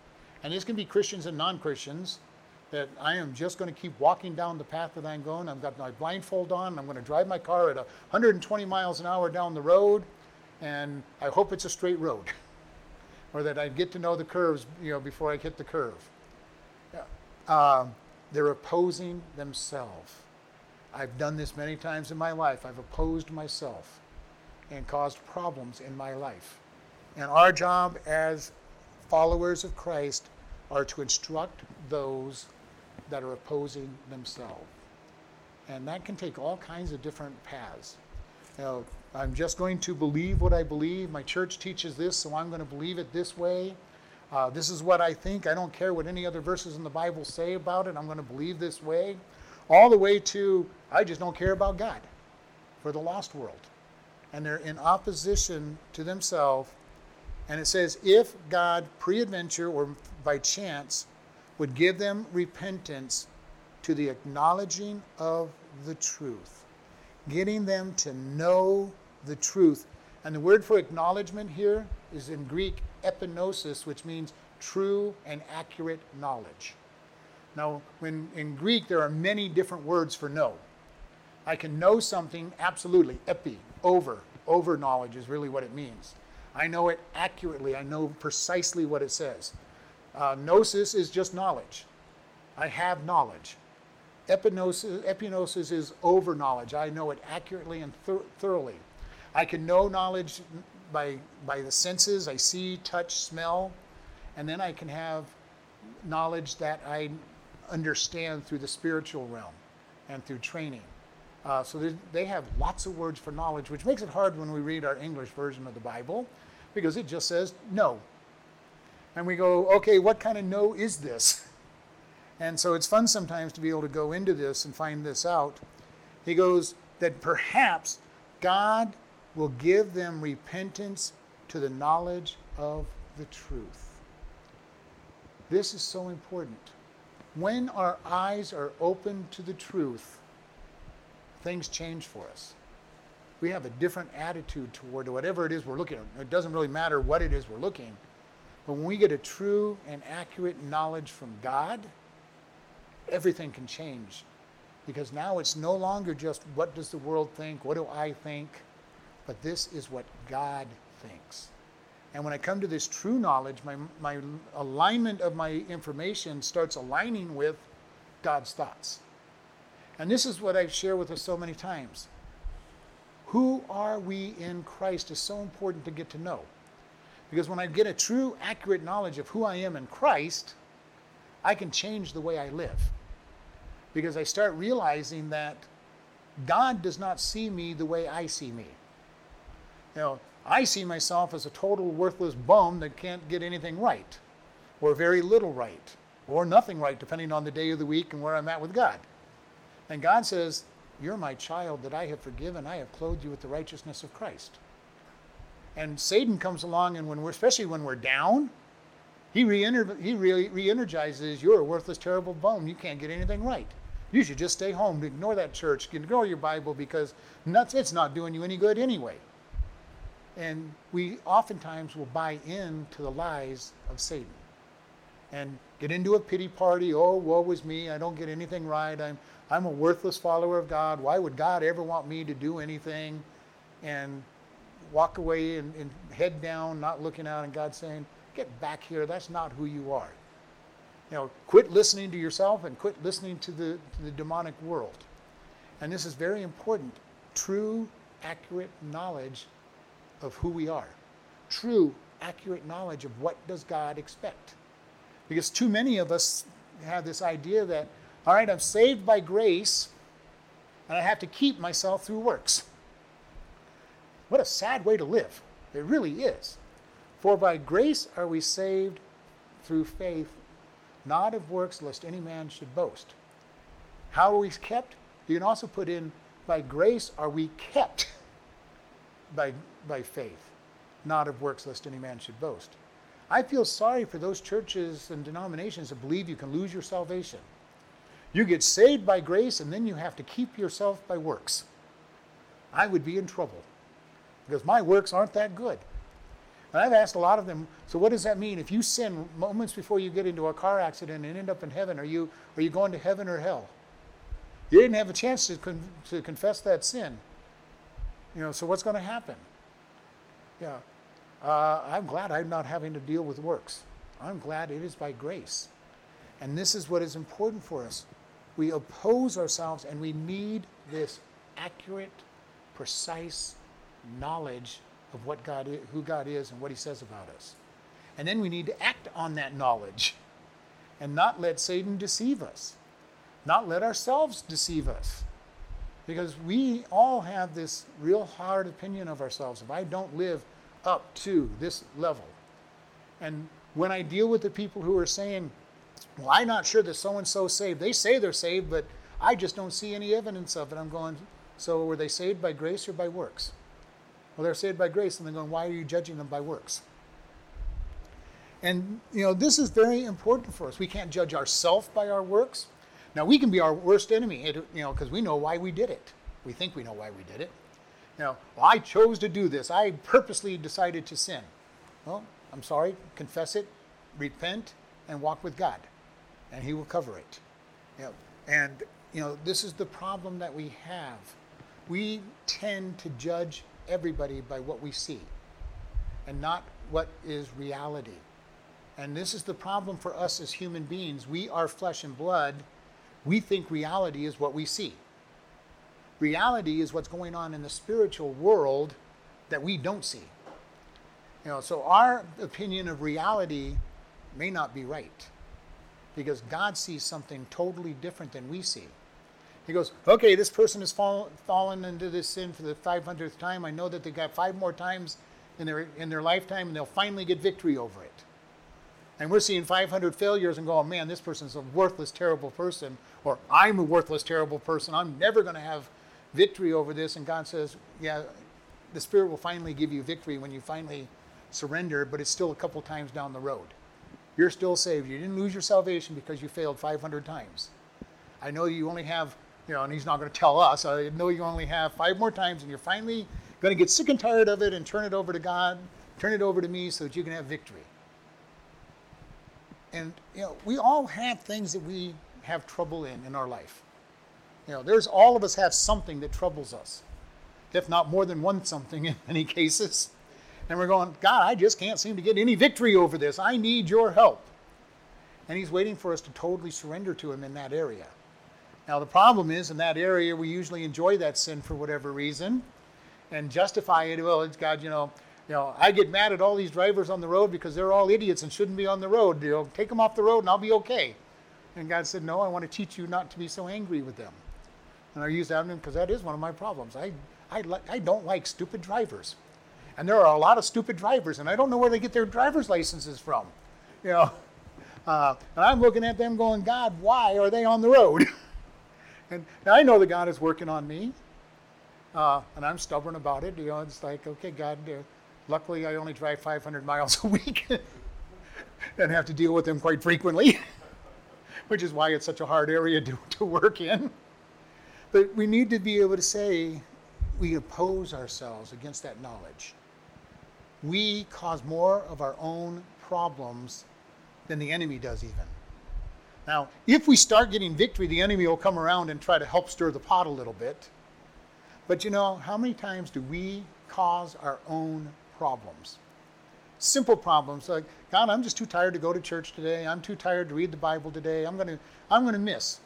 And this can be Christians and non-Christians, that I am just going to keep walking down the path that I'm going. I've got my blindfold on. I'm going to drive my car at 120 miles an hour down the road, and I hope it's a straight road, or that I get to know the curves, before I hit the curve. They're opposing themselves. I've done this many times in my life. I've opposed myself and caused problems in my life. And our job as followers of Christ are to instruct those that are opposing themselves. And that can take all kinds of different paths. I'm just going to believe what I believe. My church teaches this, so I'm going to believe it this way. This is what I think. I don't care what any other verses in the Bible say about it. I'm going to believe this way. All the way to, I just don't care about God, for the lost world. And they're in opposition to themselves. And it says, if God peradventure or by chance would give them repentance to the acknowledging of the truth, getting them to know the truth. And the word for acknowledgement here is in Greek epinosis, which means true and accurate knowledge. Now, when in Greek, there are many different words for know. I can know something absolutely, epi, over knowledge is really what it means. I know it accurately. I know precisely what it says. Gnosis is just knowledge. I have knowledge. Epinosis is over knowledge. I know it accurately and thoroughly. I can know knowledge by the senses. I see, touch, smell. And then I can have knowledge that I understand through the spiritual realm and through training. So they have lots of words for knowledge, which makes it hard when we read our English version of the Bible, because it just says know. And we go, okay, what kind of know is this? And so it's fun sometimes to be able to go into this and find this out. He goes, that perhaps God will give them repentance to the knowledge of the truth. This is so important. When our eyes are open to the truth, things change for us. We have a different attitude toward whatever it is we're looking at. It doesn't really matter what it is we're looking at. But when we get a true and accurate knowledge from God, everything can change. Because now it's no longer just what does the world think, what do I think, but this is what God thinks. And when I come to this true knowledge, my alignment of my information starts aligning with God's thoughts. And this is what I share with us so many times. Who are we in Christ is so important to get to know. Because when I get a true, accurate knowledge of who I am in Christ, I can change the way I live. Because I start realizing that God does not see me the way I see me. You know, I see myself as a total worthless bum that can't get anything right, or very little right, or nothing right, depending on the day of the week and where I'm at with God. And God says, you're my child that I have forgiven. I have clothed you with the righteousness of Christ. And Satan comes along, and especially when we're down, he re-energizes, you're a worthless, terrible bone. You can't get anything right. You should just stay home, ignore that church, ignore your Bible, because it's not doing you any good anyway. And we oftentimes will buy into the lies of Satan and get into a pity party. Oh, woe is me. I don't get anything right. I'm a worthless follower of God. Why would God ever want me to do anything? And walk away and head down, not looking out, and God saying, get back here. That's not who you are. You know, quit listening to yourself and quit listening to the demonic world. And this is very important. True, accurate knowledge of who we are. True, accurate knowledge of what does God expect. Because too many of us have this idea that, all right, I'm saved by grace, and I have to keep myself through works. What a sad way to live. It really is. For by grace are we saved through faith, not of works, lest any man should boast. How are we kept? You can also put in, by grace are we kept by faith, not of works, lest any man should boast. I feel sorry for those churches and denominations that believe you can lose your salvation. You get saved by grace, and then you have to keep yourself by works. I would be in trouble, because my works aren't that good. And I've asked a lot of them, so what does that mean? If you sin moments before you get into a car accident and end up in heaven, are you going to heaven or hell? You didn't have a chance to confess that sin. You know, so what's going to happen? Yeah, I'm glad I'm not having to deal with works. I'm glad it is by grace. And this is what is important for us. We oppose ourselves, and we need this accurate, precise knowledge of what God is, who God is, and what He says about us. And then we need to act on that knowledge and not let Satan deceive us, not let ourselves deceive us. Because we all have this real hard opinion of ourselves. If I don't live up to this level, and when I deal with the people who are saying, well, I'm not sure that so-and-so saved. They say they're saved, but I just don't see any evidence of it. I'm going, so were they saved by grace or by works? Well, they're saved by grace, and they're going, why are you judging them by works? And, you know, this is very important for us. We can't judge ourselves by our works. Now, we can be our worst enemy, you know, because we know why we did it. We think we know why we did it. You know, well, I chose to do this. I purposely decided to sin. Well, I'm sorry. Confess it, repent, and walk with God, and He will cover it. You know, and, you know, this is the problem that we have. We tend to judge everybody by what we see and not what is reality. And this is the problem for us as human beings. We are flesh and blood. We think reality is what we see. Reality is what's going on in the spiritual world that we don't see. You know, so our opinion of reality may not be right, because God sees something totally different than we see. He goes, okay, this person has fallen into this sin for the 500th time. I know that they got 5 more times in their lifetime, and they'll finally get victory over it. And we're seeing 500 failures and going, man, this person's a worthless, terrible person, or I'm a worthless, terrible person. I'm never going to have victory over this. And God says, yeah, the Spirit will finally give you victory when you finally surrender, but it's still a couple times down the road. You're still saved. You didn't lose your salvation because you failed 500 times. I know you only have, you know, and he's not going to tell us, I know you only have 5 more times, and you're finally going to get sick and tired of it and turn it over to God, turn it over to me so that you can have victory. And, you know, we all have things that we have trouble in our life. You know, there's all of us have something that troubles us, if not more than one something in many cases. And we're going, God, I just can't seem to get any victory over this. I need your help. And he's waiting for us to totally surrender to him in that area. Now, the problem is, in that area, we usually enjoy that sin for whatever reason and justify it. Well, it's God, you know, I get mad at all these drivers on the road because they're all idiots and shouldn't be on the road. You know, take them off the road and I'll be okay. And God said, no, I want to teach you not to be so angry with them. And I use that because that is one of my problems. I don't like stupid drivers. And there are a lot of stupid drivers, and I don't know where they get their driver's licenses from. You know, and I'm looking at them going, God, why are they on the road? And I know that God is working on me, and I'm stubborn about it. You know, it's like, okay, God, luckily I only drive 500 miles a week and have to deal with them quite frequently, which is why it's such a hard area to work in. But we need to be able to say we oppose ourselves against that knowledge. We cause more of our own problems than the enemy does even. Now, if we start getting victory, the enemy will come around and try to help stir the pot a little bit. But you know, how many times do we cause our own problems? Simple problems like, God, I'm just too tired to go to church today. I'm too tired to read the Bible today. I'm going to miss.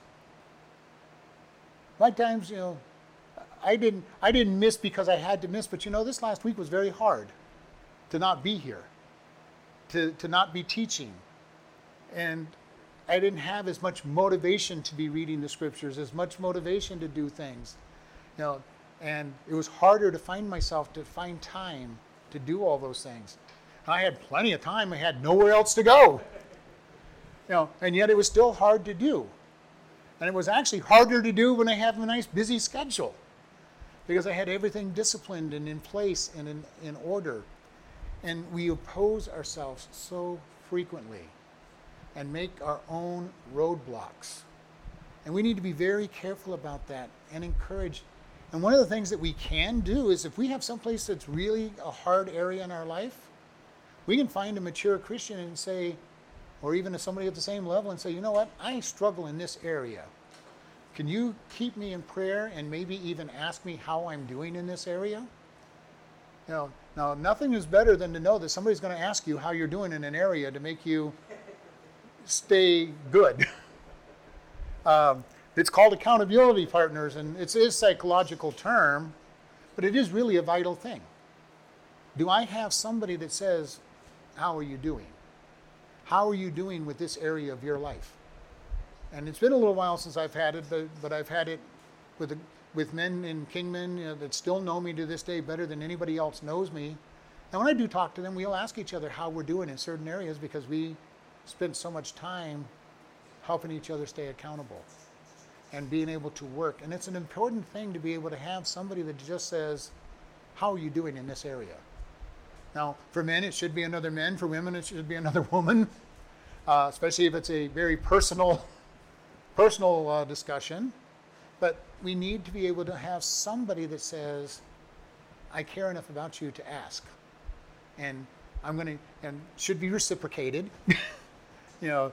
My times, you know, I didn't miss because I had to miss. But you know, this last week was very hard to not be here, to not be teaching, and I didn't have as much motivation to be reading the scriptures, as much motivation to do things, you know, and it was harder to find myself, to find time to do all those things. And I had plenty of time. I had nowhere else to go, you know, and yet it was still hard to do. And it was actually harder to do when I have a nice busy schedule, because I had everything disciplined and in place and in order. And we oppose ourselves so frequently and make our own roadblocks. And we need to be very careful about that and encourage. And one of the things that we can do is, if we have someplace that's really a hard area in our life, we can find a mature Christian and say, or even somebody at the same level, and say, you know what, I struggle in this area. Can you keep me in prayer and maybe even ask me how I'm doing in this area? You know, now, nothing is better than to know that somebody's going to ask you how you're doing in an area to make you stay good. It's called accountability partners, and it's a psychological term, but it is really a vital thing. Do I have somebody that says, how are you doing? How are you doing with this area of your life? And it's been a little while since I've had it, but I've had it with men in Kingman, you know, that still know me to this day better than anybody else knows me. And when I do talk to them, we'll ask each other how we're doing in certain areas, because we spend so much time helping each other stay accountable and being able to work. And it's an important thing to be able to have somebody that just says, how are you doing in this area? Now, for men, it should be another man. For women, it should be another woman, especially if it's a very personal discussion. But we need to be able to have somebody that says, I care enough about you to ask. And should be reciprocated. You know,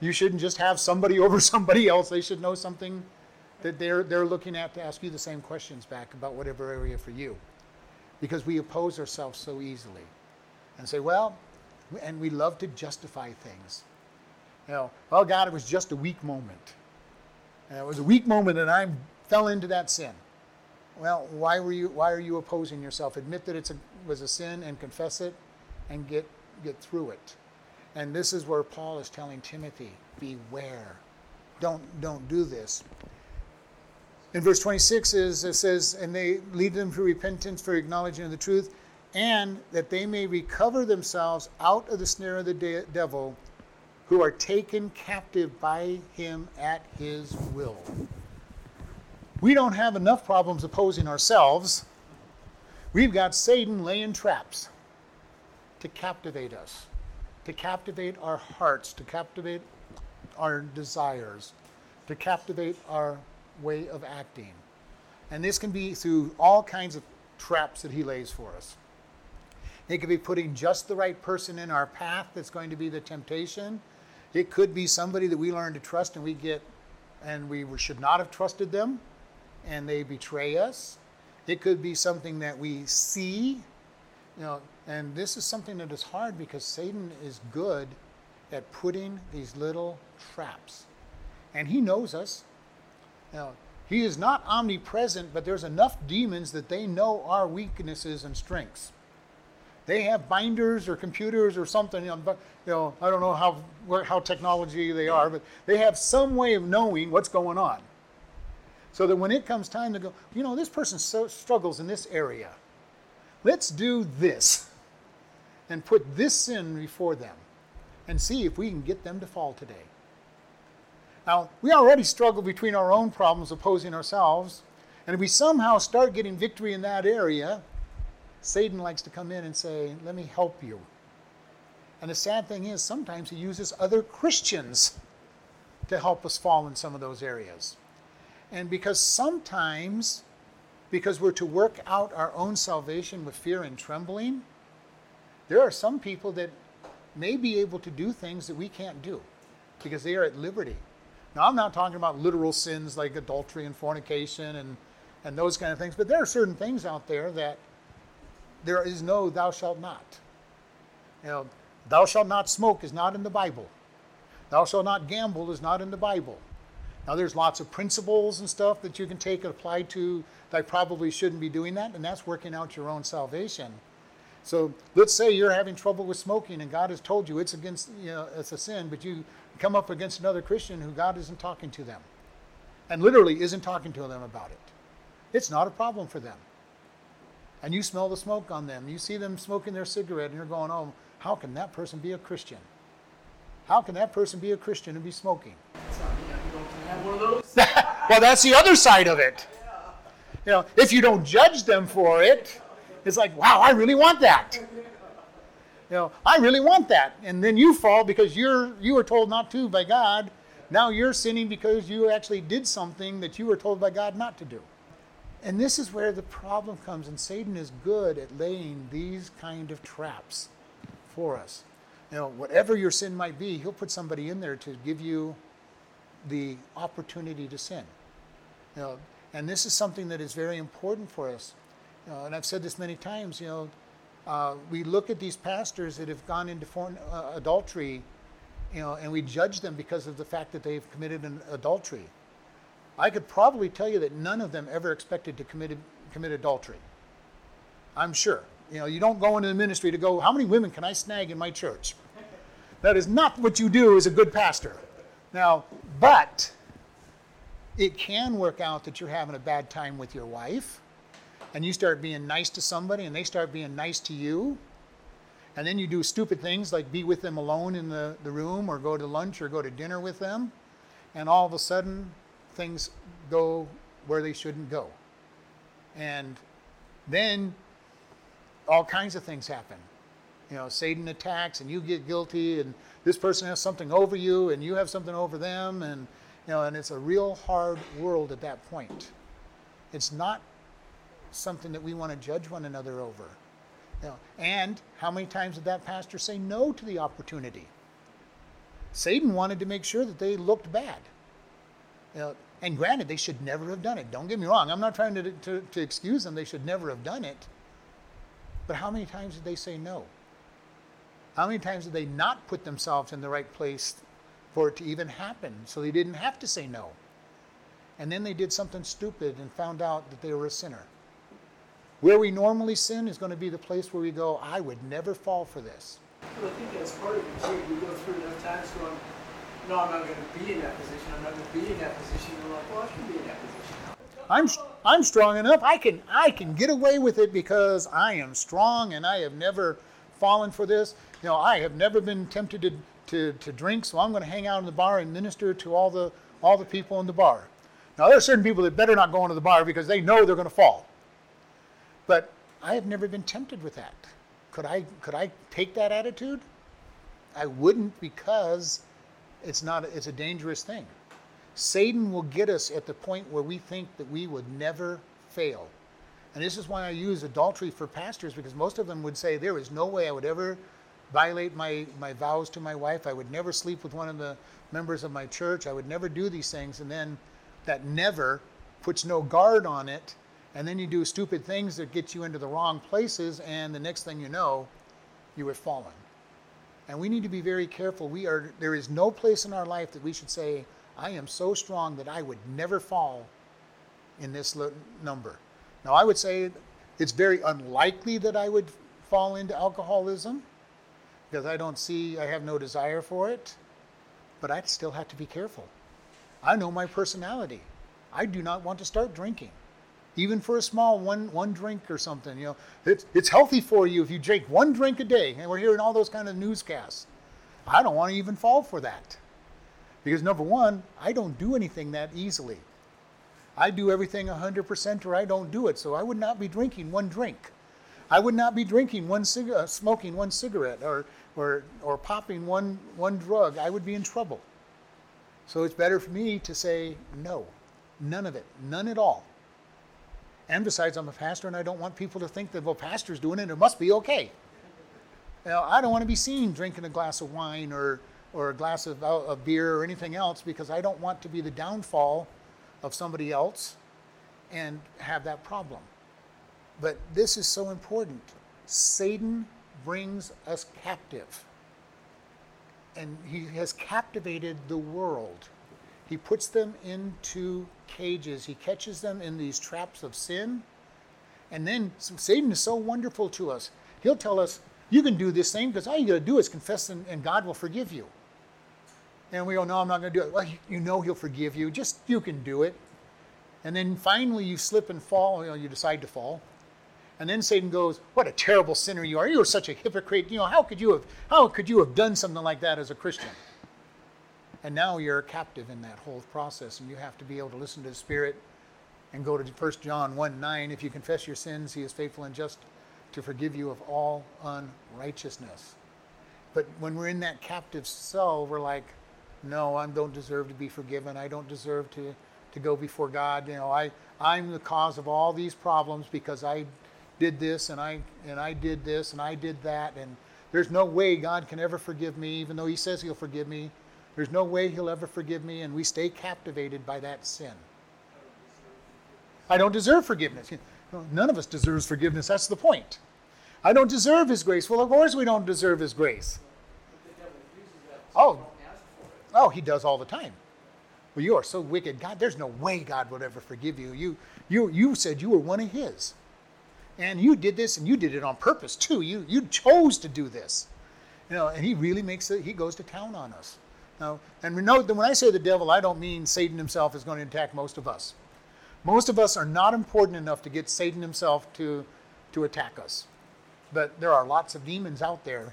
you shouldn't just have somebody over somebody else. They should know something that they're looking at to ask you the same questions back about whatever area for you, because we oppose ourselves so easily and say, well, and we love to justify things. You know, well, God, it was just a weak moment. And it was a weak moment, and I fell into that sin. Well, why are you opposing yourself? Admit that it was a sin and confess it and get through it. And this is where Paul is telling Timothy, beware. Don't do this. In verse 26 it says, and they lead them to repentance for acknowledging of the truth, and that they may recover themselves out of the snare of the devil, who are taken captive by him at his will. We don't have enough problems opposing ourselves. We've got Satan laying traps to captivate us, to captivate our hearts, to captivate our desires, to captivate our way of acting. And this can be through all kinds of traps that he lays for us. It could be putting just the right person in our path that's going to be the temptation. It could be somebody that we learn to trust and we should not have trusted them and they betray us. It could be something that we see, and this is something that is hard because Satan is good at putting these little traps. And he knows us. He is not omnipresent, but there's enough demons that they know our weaknesses and strengths. They have binders or computers or something. I don't know how technology they are, but they have some way of knowing what's going on. So that when it comes time to go, this person struggles in this area. Let's do this and put this sin before them and see if we can get them to fall today. Now, we already struggle between our own problems opposing ourselves, and if we somehow start getting victory in that area, Satan likes to come in and say, let me help you. And the sad thing is, sometimes he uses other Christians to help us fall in some of those areas. And because we're to work out our own salvation with fear and trembling, there are some people that may be able to do things that we can't do because they are at liberty. Now, I'm not talking about literal sins like adultery and fornication and those kind of things, but there are certain things out there that there is no thou shalt not. Thou shalt not smoke is not in the Bible. Thou shalt not gamble is not in the Bible. Now, there's lots of principles and stuff that you can take and apply to that I probably shouldn't be doing that, and that's working out your own salvation. So let's say you're having trouble with smoking and God has told you it's against, it's a sin, but you come up against another Christian who God isn't talking to them and literally isn't talking to them about it. It's not a problem for them. And you smell the smoke on them. You see them smoking their cigarette and you're going, oh, how can that person be a Christian? How can that person be a Christian and be smoking? Well, that's the other side of it. If you don't judge them for it, it's like, wow, I really want that. I really want that. And then you fall because you were told not to by God. Now you're sinning because you actually did something that you were told by God not to do. And this is where the problem comes. And Satan is good at laying these kind of traps for us. Whatever your sin might be, he'll put somebody in there to give you the opportunity to sin. And this is something that is very important for us. And I've said this many times, we look at these pastors that have gone into adultery, and we judge them because of the fact that they've committed an adultery. I could probably tell you that none of them ever expected to commit adultery. I'm sure. You don't go into the ministry to go, how many women can I snag in my church? That is not what you do as a good pastor. Now, but it can work out that you're having a bad time with your wife, and you start being nice to somebody, and they start being nice to you, and then you do stupid things like be with them alone in the room, or go to lunch, or go to dinner with them, and all of a sudden, things go where they shouldn't go. And then all kinds of things happen. Satan attacks, and you get guilty, and this person has something over you, and you have something over them, and and it's a real hard world at that point. It's not something that we want to judge one another over. And how many times did that pastor say no to the opportunity? Satan wanted to make sure that they looked bad. And granted, they should never have done it. Don't get me wrong. I'm not trying to excuse them. They should never have done it. But how many times did they say no? How many times did they not put themselves in the right place for it to even happen, so they didn't have to say no? And then they did something stupid and found out that they were a sinner. Where we normally sin is going to be the place where we go, I would never fall for this. Well, I think that's part of it, too. You go through enough times going, no, I'm not going to be in that position. I'm not going to be in that position. You're like, well, I can be in that position. I'm strong enough. I can get away with it because I am strong and I have never fallen for this. I have never been tempted to drink, so I'm going to hang out in the bar and minister to all the people in the bar. Now, there are certain people that better not go into the bar because they know they're going to fall. But I have never been tempted with that. Could I take that attitude? I wouldn't, because it's a dangerous thing. Satan will get us at the point where we think that we would never fail. And this is why I use adultery for pastors, because most of them would say, there is no way I would ever violate my vows to my wife. I would never sleep with one of the members of my church. I would never do these things. And then that never puts no guard on it. And then you do stupid things that get you into the wrong places. And the next thing you know, you have fallen. And we need to be very careful. There is no place in our life that we should say, I am so strong that I would never fall in this number. Now, I would say it's very unlikely that I would fall into alcoholism, because I have no desire for it, but I'd still have to be careful. I know my personality. I do not want to start drinking, even for a small one drink or something. You know, it's healthy for you if you drink one drink a day, and we're hearing all those kind of newscasts. I don't want to even fall for that, because number one, I don't do anything that easily. I do everything 100% or I don't do it, so I would not be drinking one drink. I would not be drinking smoking one cigarette or popping one drug. I would be in trouble. So it's better for me to say no, none of it, none at all. And besides, I'm a pastor, and I don't want people to think that, well, pastor's doing it must be okay. Now, I don't want to be seen drinking a glass of wine or a glass of beer or anything else, because I don't want to be the downfall of somebody else and have that problem. But this is so important. Satan brings us captive. And he has captivated the world. He puts them into cages. He catches them in these traps of sin. And then Satan is so wonderful to us. He'll tell us, you can do this thing because all you got to do is confess and God will forgive you. And we go, no, I'm not going to do it. Well, you know he'll forgive you. Just, you can do it. And then finally you slip and fall. You decide to fall. And then Satan goes, what a terrible sinner you are. You are such a hypocrite. How could you have done something like that as a Christian? And now you're a captive in that whole process, and you have to be able to listen to the Spirit and go to 1 John 1:9. If you confess your sins, he is faithful and just to forgive you of all unrighteousness. But when we're in that captive cell, we're like, no, I don't deserve to be forgiven. I don't deserve to go before God. I'm the cause of all these problems because I did this and I did this and I did that, and there's no way God can ever forgive me, even though he says he'll forgive me. There's no way he'll ever forgive me, and we stay captivated by that sin. I don't deserve forgiveness. None of us deserves forgiveness. That's the point. I don't deserve his grace. Well, of course we don't deserve his grace. Oh, he does all the time. Well, you are so wicked. God, there's no way God would ever forgive you. You said you were one of his. And you did this, and you did it on purpose, too. You chose to do this. And he really he goes to town on us. Now, and we know that when I say the devil, I don't mean Satan himself is going to attack most of us. Most of us are not important enough to get Satan himself to attack us. But there are lots of demons out there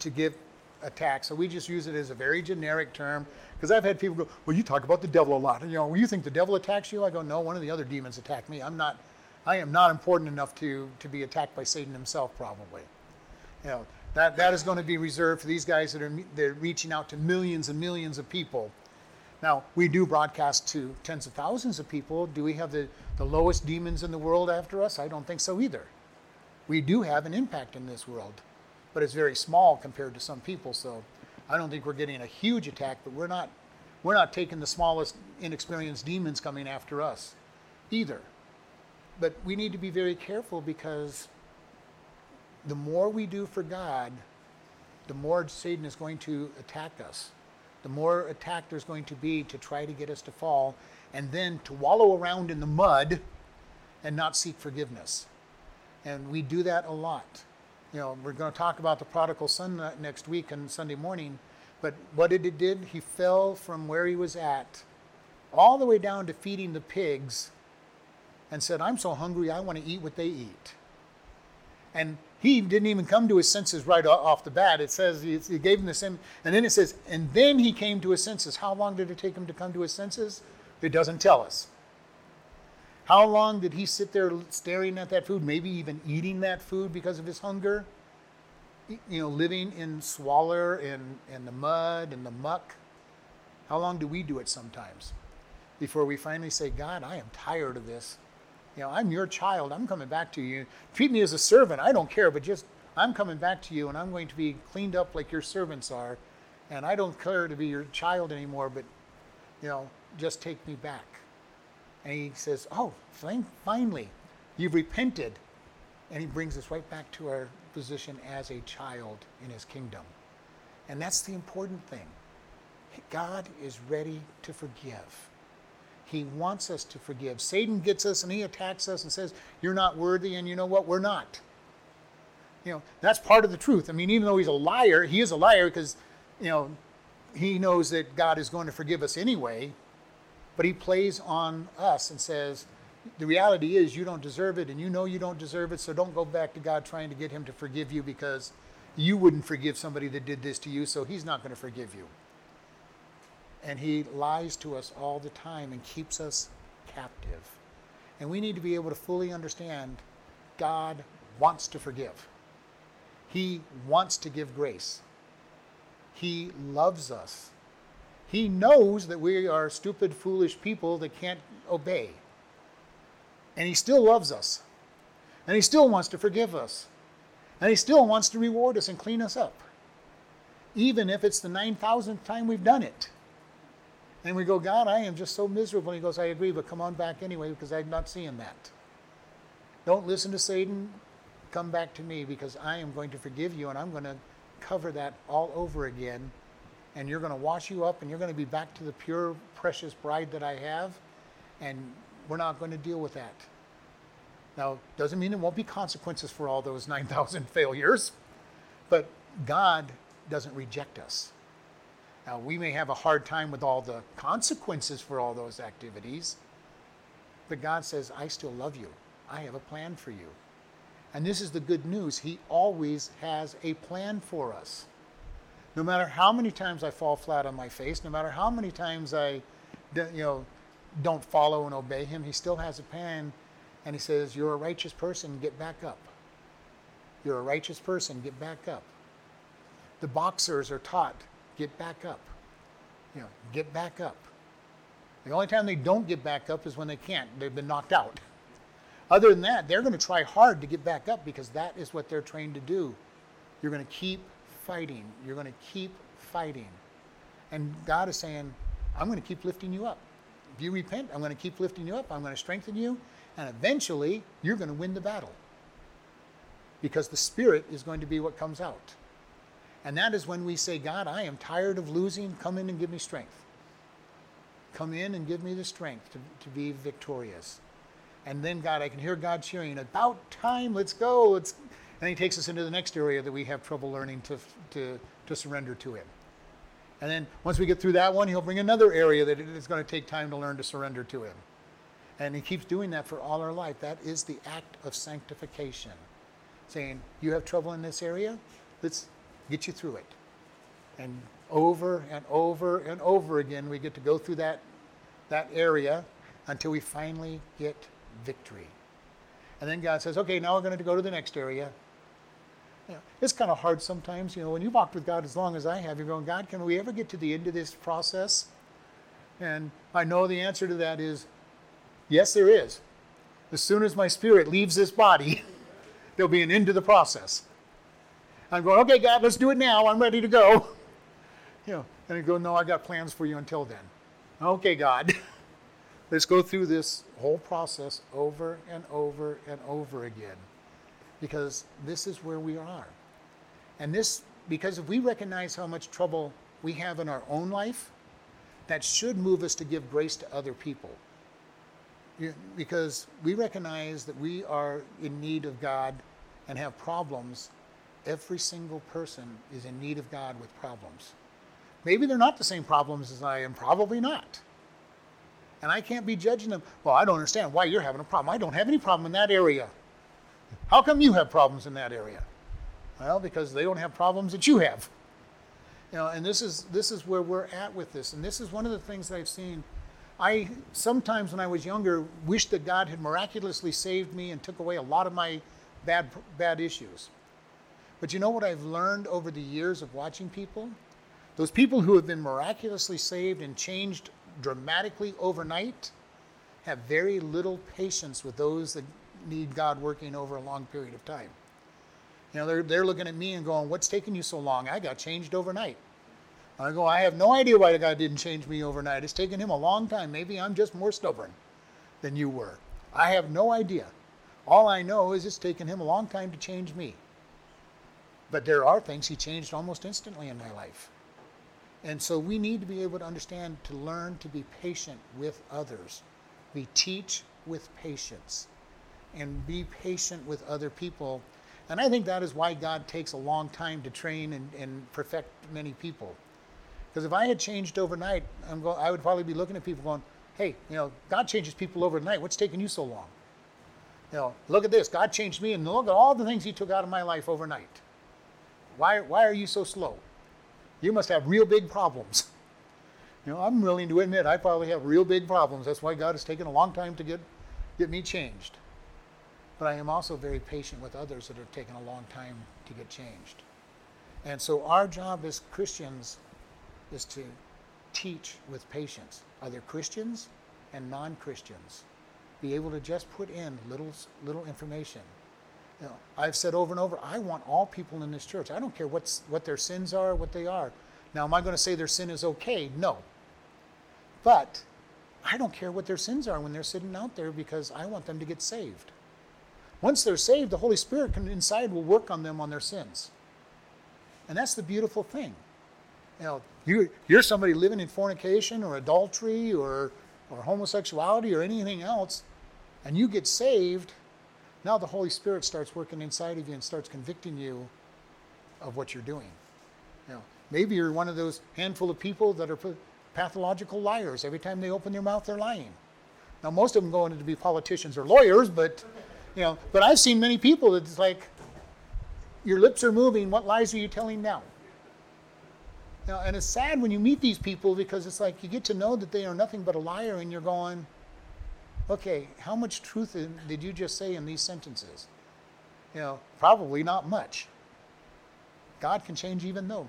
to give attack, so we just use it as a very generic term, because I've had people go, well, you talk about the devil a lot. Well, you think the devil attacks you? I go, no, one of the other demons attacked me. I am not important enough to be attacked by Satan himself, probably. That is going to be reserved for these guys that are reaching out to millions and millions of people. Now, we do broadcast to tens of thousands of people. Do we have the lowest demons in the world after us? I don't think so either. We do have an impact in this world, but it's very small compared to some people, so I don't think we're getting a huge attack, but we're not taking the smallest inexperienced demons coming after us either. But we need to be very careful, because the more we do for God, the more Satan is going to attack us. The more attack there's going to be to try to get us to fall and then to wallow around in the mud and not seek forgiveness. And we do that a lot. We're going to talk about the prodigal son next week on Sunday morning, but what did it did? He fell from where he was at all the way down to feeding the pigs and said, I'm so hungry, I want to eat what they eat. And he didn't even come to his senses right off the bat. It says he gave him the sin, and then it says, and then he came to his senses. How long did it take him to come to his senses? It doesn't tell us. How long did he sit there staring at that food, maybe even eating that food because of his hunger? You know, living in squalor and the mud and the muck. How long do we do it sometimes before we finally say, God, I am tired of this. You know, I'm your child. I'm coming back to you. Treat me as a servant. I don't care, but just I'm coming back to you, and I'm going to be cleaned up like your servants are, and I don't care to be your child anymore, but, you know, just take me back. And he says, oh, finally, you've repented. And he brings us right back to our position as a child in his kingdom. And that's the important thing. God is ready to forgive. He wants us to forgive. Satan gets us and he attacks us and says, you're not worthy, and you know what? We're not. You know, that's part of the truth. I mean, even though he's a liar, he is a liar because, you know, he knows that God is going to forgive us anyway, but he plays on us and says, the reality is you don't deserve it, and you know you don't deserve it, so don't go back to God trying to get him to forgive you, because you wouldn't forgive somebody that did this to you, so he's not going to forgive you. And he lies to us all the time and keeps us captive. And we need to be able to fully understand God wants to forgive. He wants to give grace. He loves us. He knows that we are stupid, foolish people that can't obey. And he still loves us. And he still wants to forgive us. And he still wants to reward us and clean us up. Even if it's the 9,000th time we've done it. And we go, God, I am just so miserable. And he goes, I agree, but come on back anyway, because I'm not seeing that. Don't listen to Satan. Come back to me, because I am going to forgive you, and I'm going to cover that all over again. And you're going to wash you up, and you're going to be back to the pure, precious bride that I have. And we're not going to deal with that. Now, doesn't mean there won't be consequences for all those 9,000 failures. But God doesn't reject us. Now, we may have a hard time with all the consequences for all those activities, but God says, I still love you. I have a plan for you. And this is the good news. He always has a plan for us. No matter how many times I fall flat on my face, no matter how many times I don't follow and obey him, he still has a plan, and he says, you're a righteous person, get back up. You're a righteous person, get back up. The boxers are taught, get back up. You know, get back up. The only time they don't get back up is when they can't. They've been knocked out. Other than that, they're going to try hard to get back up, because that is what they're trained to do. You're going to keep fighting. You're going to keep fighting. And God is saying, I'm going to keep lifting you up. If you repent, I'm going to keep lifting you up. I'm going to strengthen you. And eventually, you're going to win the battle. Because the Spirit is going to be what comes out. And that is when we say, God, I am tired of losing. Come in and give me strength. Come in and give me the strength to be victorious. And then, God, I can hear God cheering, about time, let's go. And he takes us into the next area that we have trouble learning to surrender to him. And then once we get through that one, he'll bring another area that it's going to take time to learn to surrender to him. And he keeps doing that for all our life. That is the act of sanctification. Saying, you have trouble in this area? Let's get you through it. And over and over and over again, we get to go through that area until we finally get victory. And then God says, okay, now we're going to go to the next area. You know, it's kind of hard sometimes. You know, when you walked with God as long as I have, you're going, God, can we ever get to the end of this process? And I know the answer to that is, yes, there is. As soon as my spirit leaves this body, there'll be an end to the process. I'm going, okay, God, let's do it now. I'm ready to go. You know, and I go, no, I got plans for you until then. Okay, God, let's go through this whole process over and over and over again, because this is where we are. And this, because if we recognize how much trouble we have in our own life, that should move us to give grace to other people. Because we recognize that we are in need of God and have problems. Every single person is in need of God with problems. Maybe they're not the same problems as I am, probably not. And I can't be judging them. Well, I don't understand why you're having a problem. I don't have any problem in that area. How come you have problems in that area? Well, because they don't have problems that you have. You know, and this is where we're at with this. And this is one of the things that I've seen. I sometimes, when I was younger, wished that God had miraculously saved me and took away a lot of my bad issues. But you know what I've learned over the years of watching people? Those people who have been miraculously saved and changed dramatically overnight have very little patience with those that need God working over a long period of time. You know, they're looking at me and going, what's taking you so long? I got changed overnight. I go, I have no idea why God didn't change me overnight. It's taken him a long time. Maybe I'm just more stubborn than you were. I have no idea. All I know is it's taken him a long time to change me. But there are things he changed almost instantly in my life. And so we need to be able to understand, to learn to be patient with others. We teach with patience and be patient with other people. And I think that is why God takes a long time to train and perfect many people. Because if I had changed overnight, I would probably be looking at people going, hey, you know, God changes people overnight. What's taking you so long? You know, look at this. God changed me, and look at all the things he took out of my life overnight. Why are you so slow? You must have real big problems. You know, I'm willing to admit I probably have real big problems. That's why God has taken a long time to get me changed. But I am also very patient with others that have taken a long time to get changed. And so our job as Christians is to teach with patience, other Christians and non-Christians. Be able to just put in little information. You know, I've said over and over, I want all people in this church. I don't care what their sins are, what they are. Now, am I going to say their sin is okay? No. But I don't care what their sins are when they're sitting out there, because I want them to get saved. Once they're saved, the Holy Spirit inside will work on them on their sins. And that's the beautiful thing. You know, you're somebody living in fornication or adultery or homosexuality or anything else, and you get saved, now the Holy Spirit starts working inside of you and starts convicting you of what you're doing. You know, maybe you're one of those handful of people that are pathological liars. Every time they open their mouth, they're lying. Now, most of them go into to be politicians or lawyers, but you know, but I've seen many people that's like, your lips are moving, what lies are you telling now? Now, and it's sad when you meet these people, because it's like you get to know that they are nothing but a liar, and you're going, okay, how much truth did you just say in these sentences? You know, probably not much. God can change even them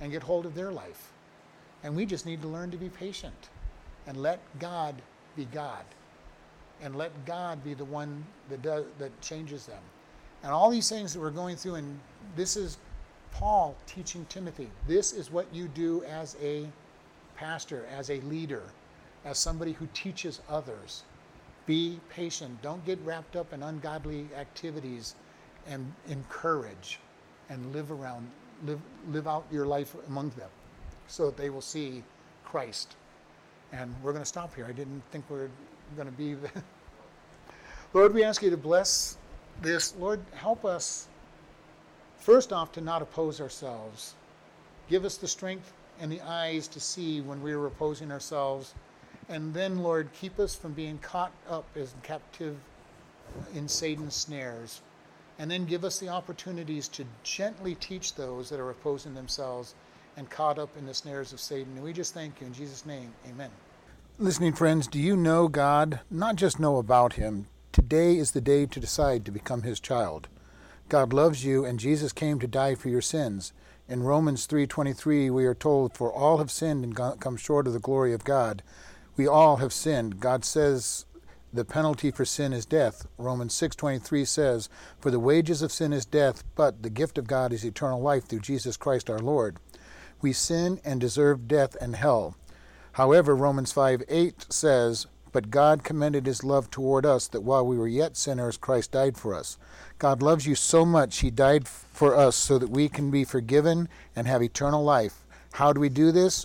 and get hold of their life. And we just need to learn to be patient and let God be God. And let God be the one that changes them. And all these things that we're going through, and this is Paul teaching Timothy. This is what you do as a pastor, as a leader, as somebody who teaches others. Be patient. Don't get wrapped up in ungodly activities, and encourage and live out your life among them so that they will see Christ. And we're going to stop here. I didn't think we're going to be there. Lord, we ask you to bless this. Lord, help us, first off, to not oppose ourselves. Give us the strength and the eyes to see when we are opposing ourselves. And then, Lord, keep us from being caught up as captive in Satan's snares. And then give us the opportunities to gently teach those that are opposing themselves and caught up in the snares of Satan. And we just thank you in Jesus' name. Amen. Listening friends, do you know God? Not just know about him. Today is the day to decide to become his child. God loves you, and Jesus came to die for your sins. In Romans 3:23, we are told, for all have sinned and come short of the glory of God. We all have sinned. God says the penalty for sin is death. Romans 6:23 says, for the wages of sin is death, but the gift of God is eternal life through Jesus Christ our Lord. We sin and deserve death and hell. However, Romans 5:8 says, but God commended his love toward us, that while we were yet sinners, Christ died for us. God loves you so much, he died for us so that we can be forgiven and have eternal life. How do we do this?